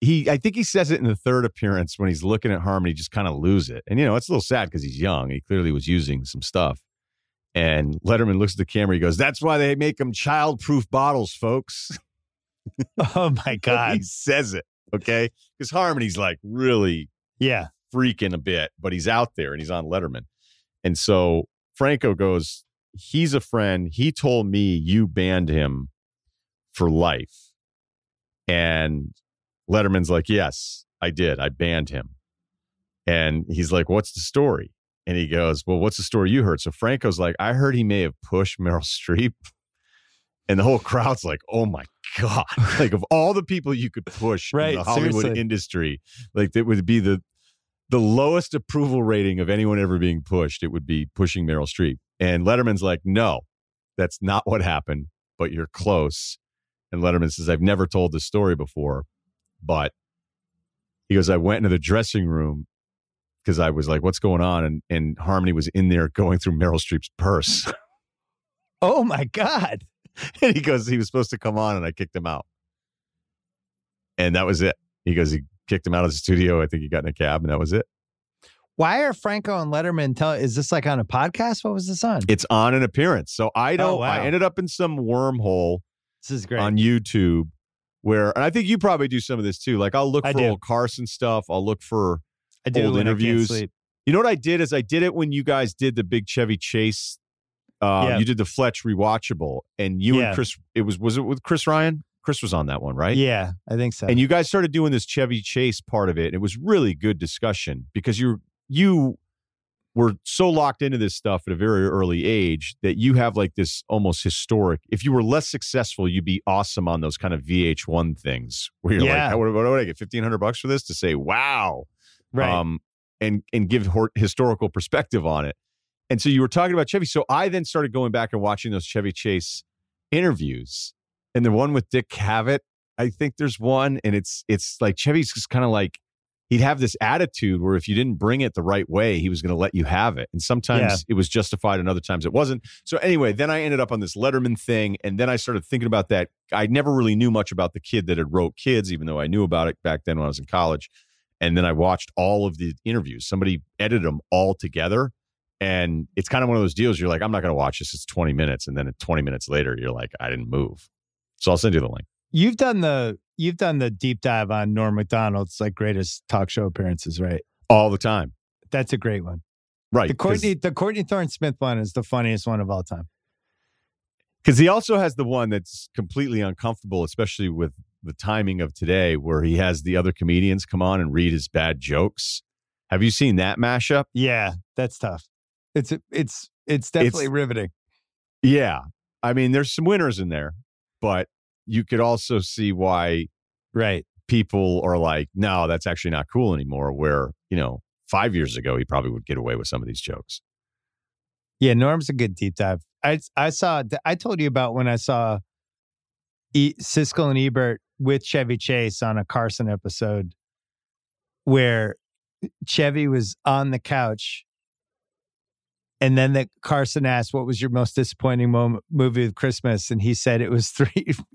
I think he says it in the third appearance when he's looking at Harmony, just kind of lose it. And, you know, it's a little sad because he's young. He clearly was using some stuff. And Letterman looks at the camera. He goes, "That's why they make them child-proof bottles, folks." Oh, my God. He says it, okay? Because Harmony's like really freaking a bit, but he's out there and he's on Letterman. And so Franco goes, "He's a friend. He told me you banned him for life." And Letterman's like, "Yes, I did. I banned him." And he's like, "What's the story?" And he goes, "Well, what's the story you heard?" So Franco's like, "I heard he may have pushed Meryl Streep." And the whole crowd's like, "Oh my God." Like, of all the people you could push in the Hollywood industry, like, that would be the lowest approval rating of anyone ever being pushed. It would be pushing Meryl Streep. And Letterman's like, "No, that's not what happened, but you're close." And Letterman says, "I've never told this story before, but," he goes, "I went into the dressing room because I was like, what's going on? And Harmony was in there going through Meryl Streep's purse." Oh my God. And he goes, "He was supposed to come on and I kicked him out." And that was it. He goes, "He kicked him out of the studio. I think he got in a cab," and that was it. Why are Franco and Letterman is this like on a podcast? What was this on? It's on an appearance. So I don't, I ended up in some wormhole. This is great. On YouTube where, and I think you probably do some of this too. Like, I'll look for old Carson stuff. I'll look for old interviews. You know what I did is I did it when you guys did the big Chevy Chase. You did the Fletch rewatchable, and you and Chris, was it with Chris Ryan? Chris was on that one, right? Yeah, I think so. And you guys started doing this Chevy Chase part of it. And it was really good discussion because you were so locked into this stuff at a very early age that you have like this almost historic, if you were less successful, you'd be awesome on those kind of VH1 things where you're like, what would I get? $1,500 for this to say, wow. Right. And give historical perspective on it. And so you were talking about Chevy. So I then started going back and watching those Chevy Chase interviews, and the one with Dick Cavett, I think there's one, and it's like Chevy's just kind of like, he'd have this attitude where if you didn't bring it the right way, he was going to let you have it. And sometimes it was justified and other times it wasn't. So anyway, then I ended up on this Letterman thing. And then I started thinking about that. I never really knew much about the kid that had wrote Kids, even though I knew about it back then when I was in college. And then I watched all of the interviews. Somebody edited them all together. And it's kind of one of those deals. You're like, I'm not going to watch this. It's 20 minutes. And then 20 minutes later, you're like, I didn't move. So I'll send you the link. You've done the deep dive on Norm Macdonald's like greatest talk show appearances, right? All the time. That's a great one. Right. The Courtney Thorne-Smith one is the funniest one of all time. Because he also has the one that's completely uncomfortable, especially with the timing of today, where he has the other comedians come on and read his bad jokes. Have you seen that mashup? Yeah, that's tough. It's definitely riveting. Yeah. I mean, there's some winners in there, but you could also see why people are like, no, that's actually not cool anymore, where, you know, 5 years ago, he probably would get away with some of these jokes. Yeah, Norm's a good deep dive. I told you about when I saw Siskel and Ebert with Chevy Chase on a Carson episode where Chevy was on the couch, and then Carson asked, "What was your most disappointing movie of Christmas?" And he said it was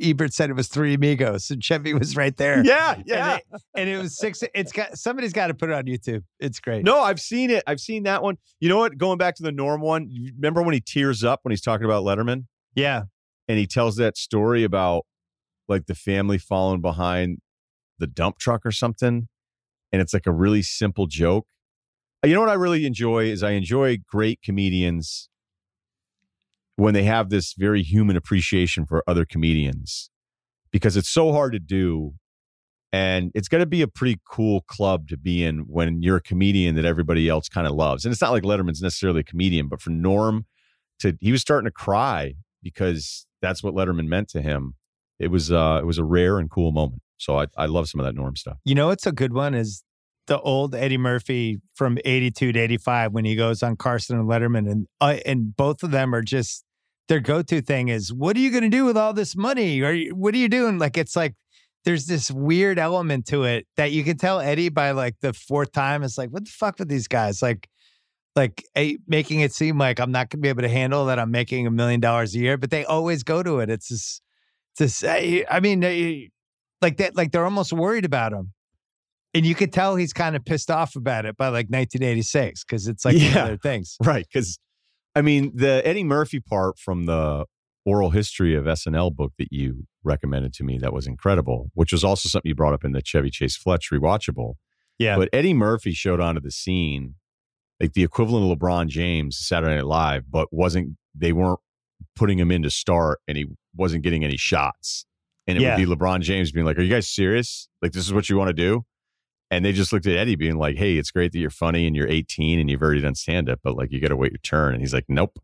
Ebert said it was Three Amigos, and Chevy was right there. Yeah, yeah. And it was six. Somebody's got to put it on YouTube. It's great. No, I've seen it. I've seen that one. You know what? Going back to the Norm one, you remember when he tears up when he's talking about Letterman? Yeah. And he tells that story about like the family following behind the dump truck or something. And it's like a really simple joke. You know what I really enjoy is I enjoy great comedians when they have this very human appreciation for other comedians, because it's so hard to do. And it's going to be a pretty cool club to be in when you're a comedian that everybody else kind of loves. And it's not like Letterman's necessarily a comedian, but for Norm he was starting to cry because that's what Letterman meant to him. It was a rare and cool moment. So I love some of that Norm stuff. You know, it's a good one is the old Eddie Murphy from 82 to 85 when he goes on Carson and Letterman, and both of them are just, their go-to thing is, what are you going to do with all this money? What are you doing? Like, it's like there's this weird element to it that you can tell Eddie by like the fourth time. It's like, what the fuck with these guys? Like making it seem like I'm not going to be able to handle that I'm making $1 million a year, but they always go to it. It's this, I mean, like that, like they're almost worried about him. And you could tell he's kind of pissed off about it by like 1986. Cause it's like one of their things. Right. Cause I mean, the Eddie Murphy part from the oral history of SNL book that you recommended to me, that was incredible, which was also something you brought up in the Chevy Chase Fletch rewatchable. Yeah. But Eddie Murphy showed onto the scene like the equivalent of LeBron James Saturday Night Live, but they weren't putting him in to start and he wasn't getting any shots. And it would be LeBron James being like, are you guys serious? Like, this is what you want to do? And they just looked at Eddie being like, hey, it's great that you're funny and you're 18 and you've already done stand-up, but like, you got to wait your turn. And he's like, nope.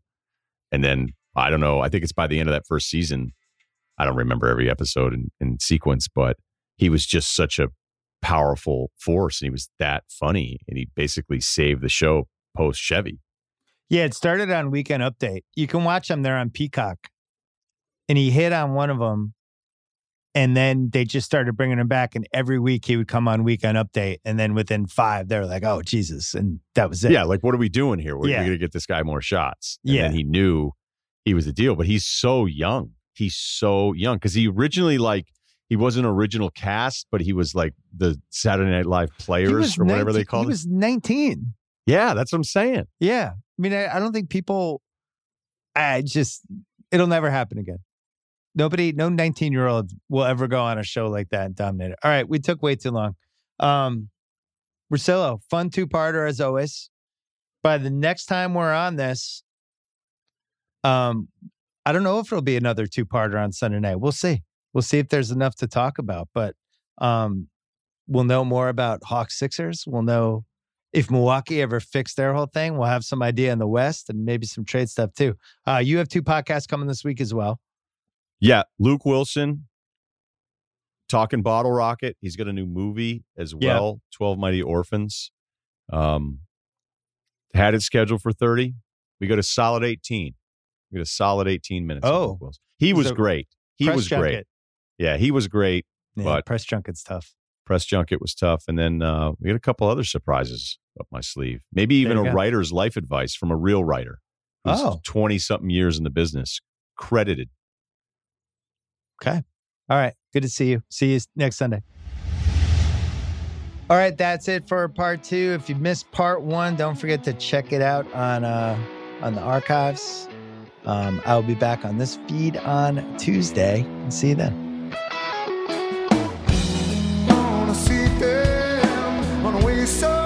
And then, I don't know, I think it's by the end of that first season. I don't remember every episode in sequence, but he was just such a powerful force and he was that funny. And he basically saved the show post-Chevy. Yeah, it started on Weekend Update. You can watch him there on Peacock. And he hit on one of them. And then they just started bringing him back. And every week he would come on Weekend Update. And then within 5, they were like, oh, Jesus. And that was it. Yeah, like, what are we doing here? We're going to get this guy more shots. And then he knew he was the deal. But he's so young. He's so young. Because he originally, like, he wasn't original cast, but he was like the Saturday Night Live players or whatever they called it. He was 19. Yeah, that's what I'm saying. Yeah. I mean, I don't think people, it'll never happen again. Nobody, no 19-year-old will ever go on a show like that and dominate it. All right, we took way too long. Russillo, fun two-parter as always. By the next time we're on this, I don't know if it'll be another two-parter on Sunday night. We'll see. We'll see if there's enough to talk about. But we'll know more about Hawks Sixers. We'll know if Milwaukee ever fixed their whole thing. We'll have some idea in the West and maybe some trade stuff too. You have two podcasts coming this week as well. Yeah, Luke Wilson, talking Bottle Rocket. He's got a new movie as well, 12 Mighty Orphans. Had it scheduled for 30. We got a solid 18. We got a solid 18 minutes. Oh, he was great. He was great. Yeah, he was great. Yeah, but press junket's tough. Press junket was tough. And then we got a couple other surprises up my sleeve. Maybe even a writer's life advice from a real writer who's 20-something years in the business, credited. Okay. All right. Good to see you. See you next Sunday. All right. That's it for part 2. If you missed part 1, don't forget to check it out on the archives. I'll be back on this feed on Tuesday and see you then.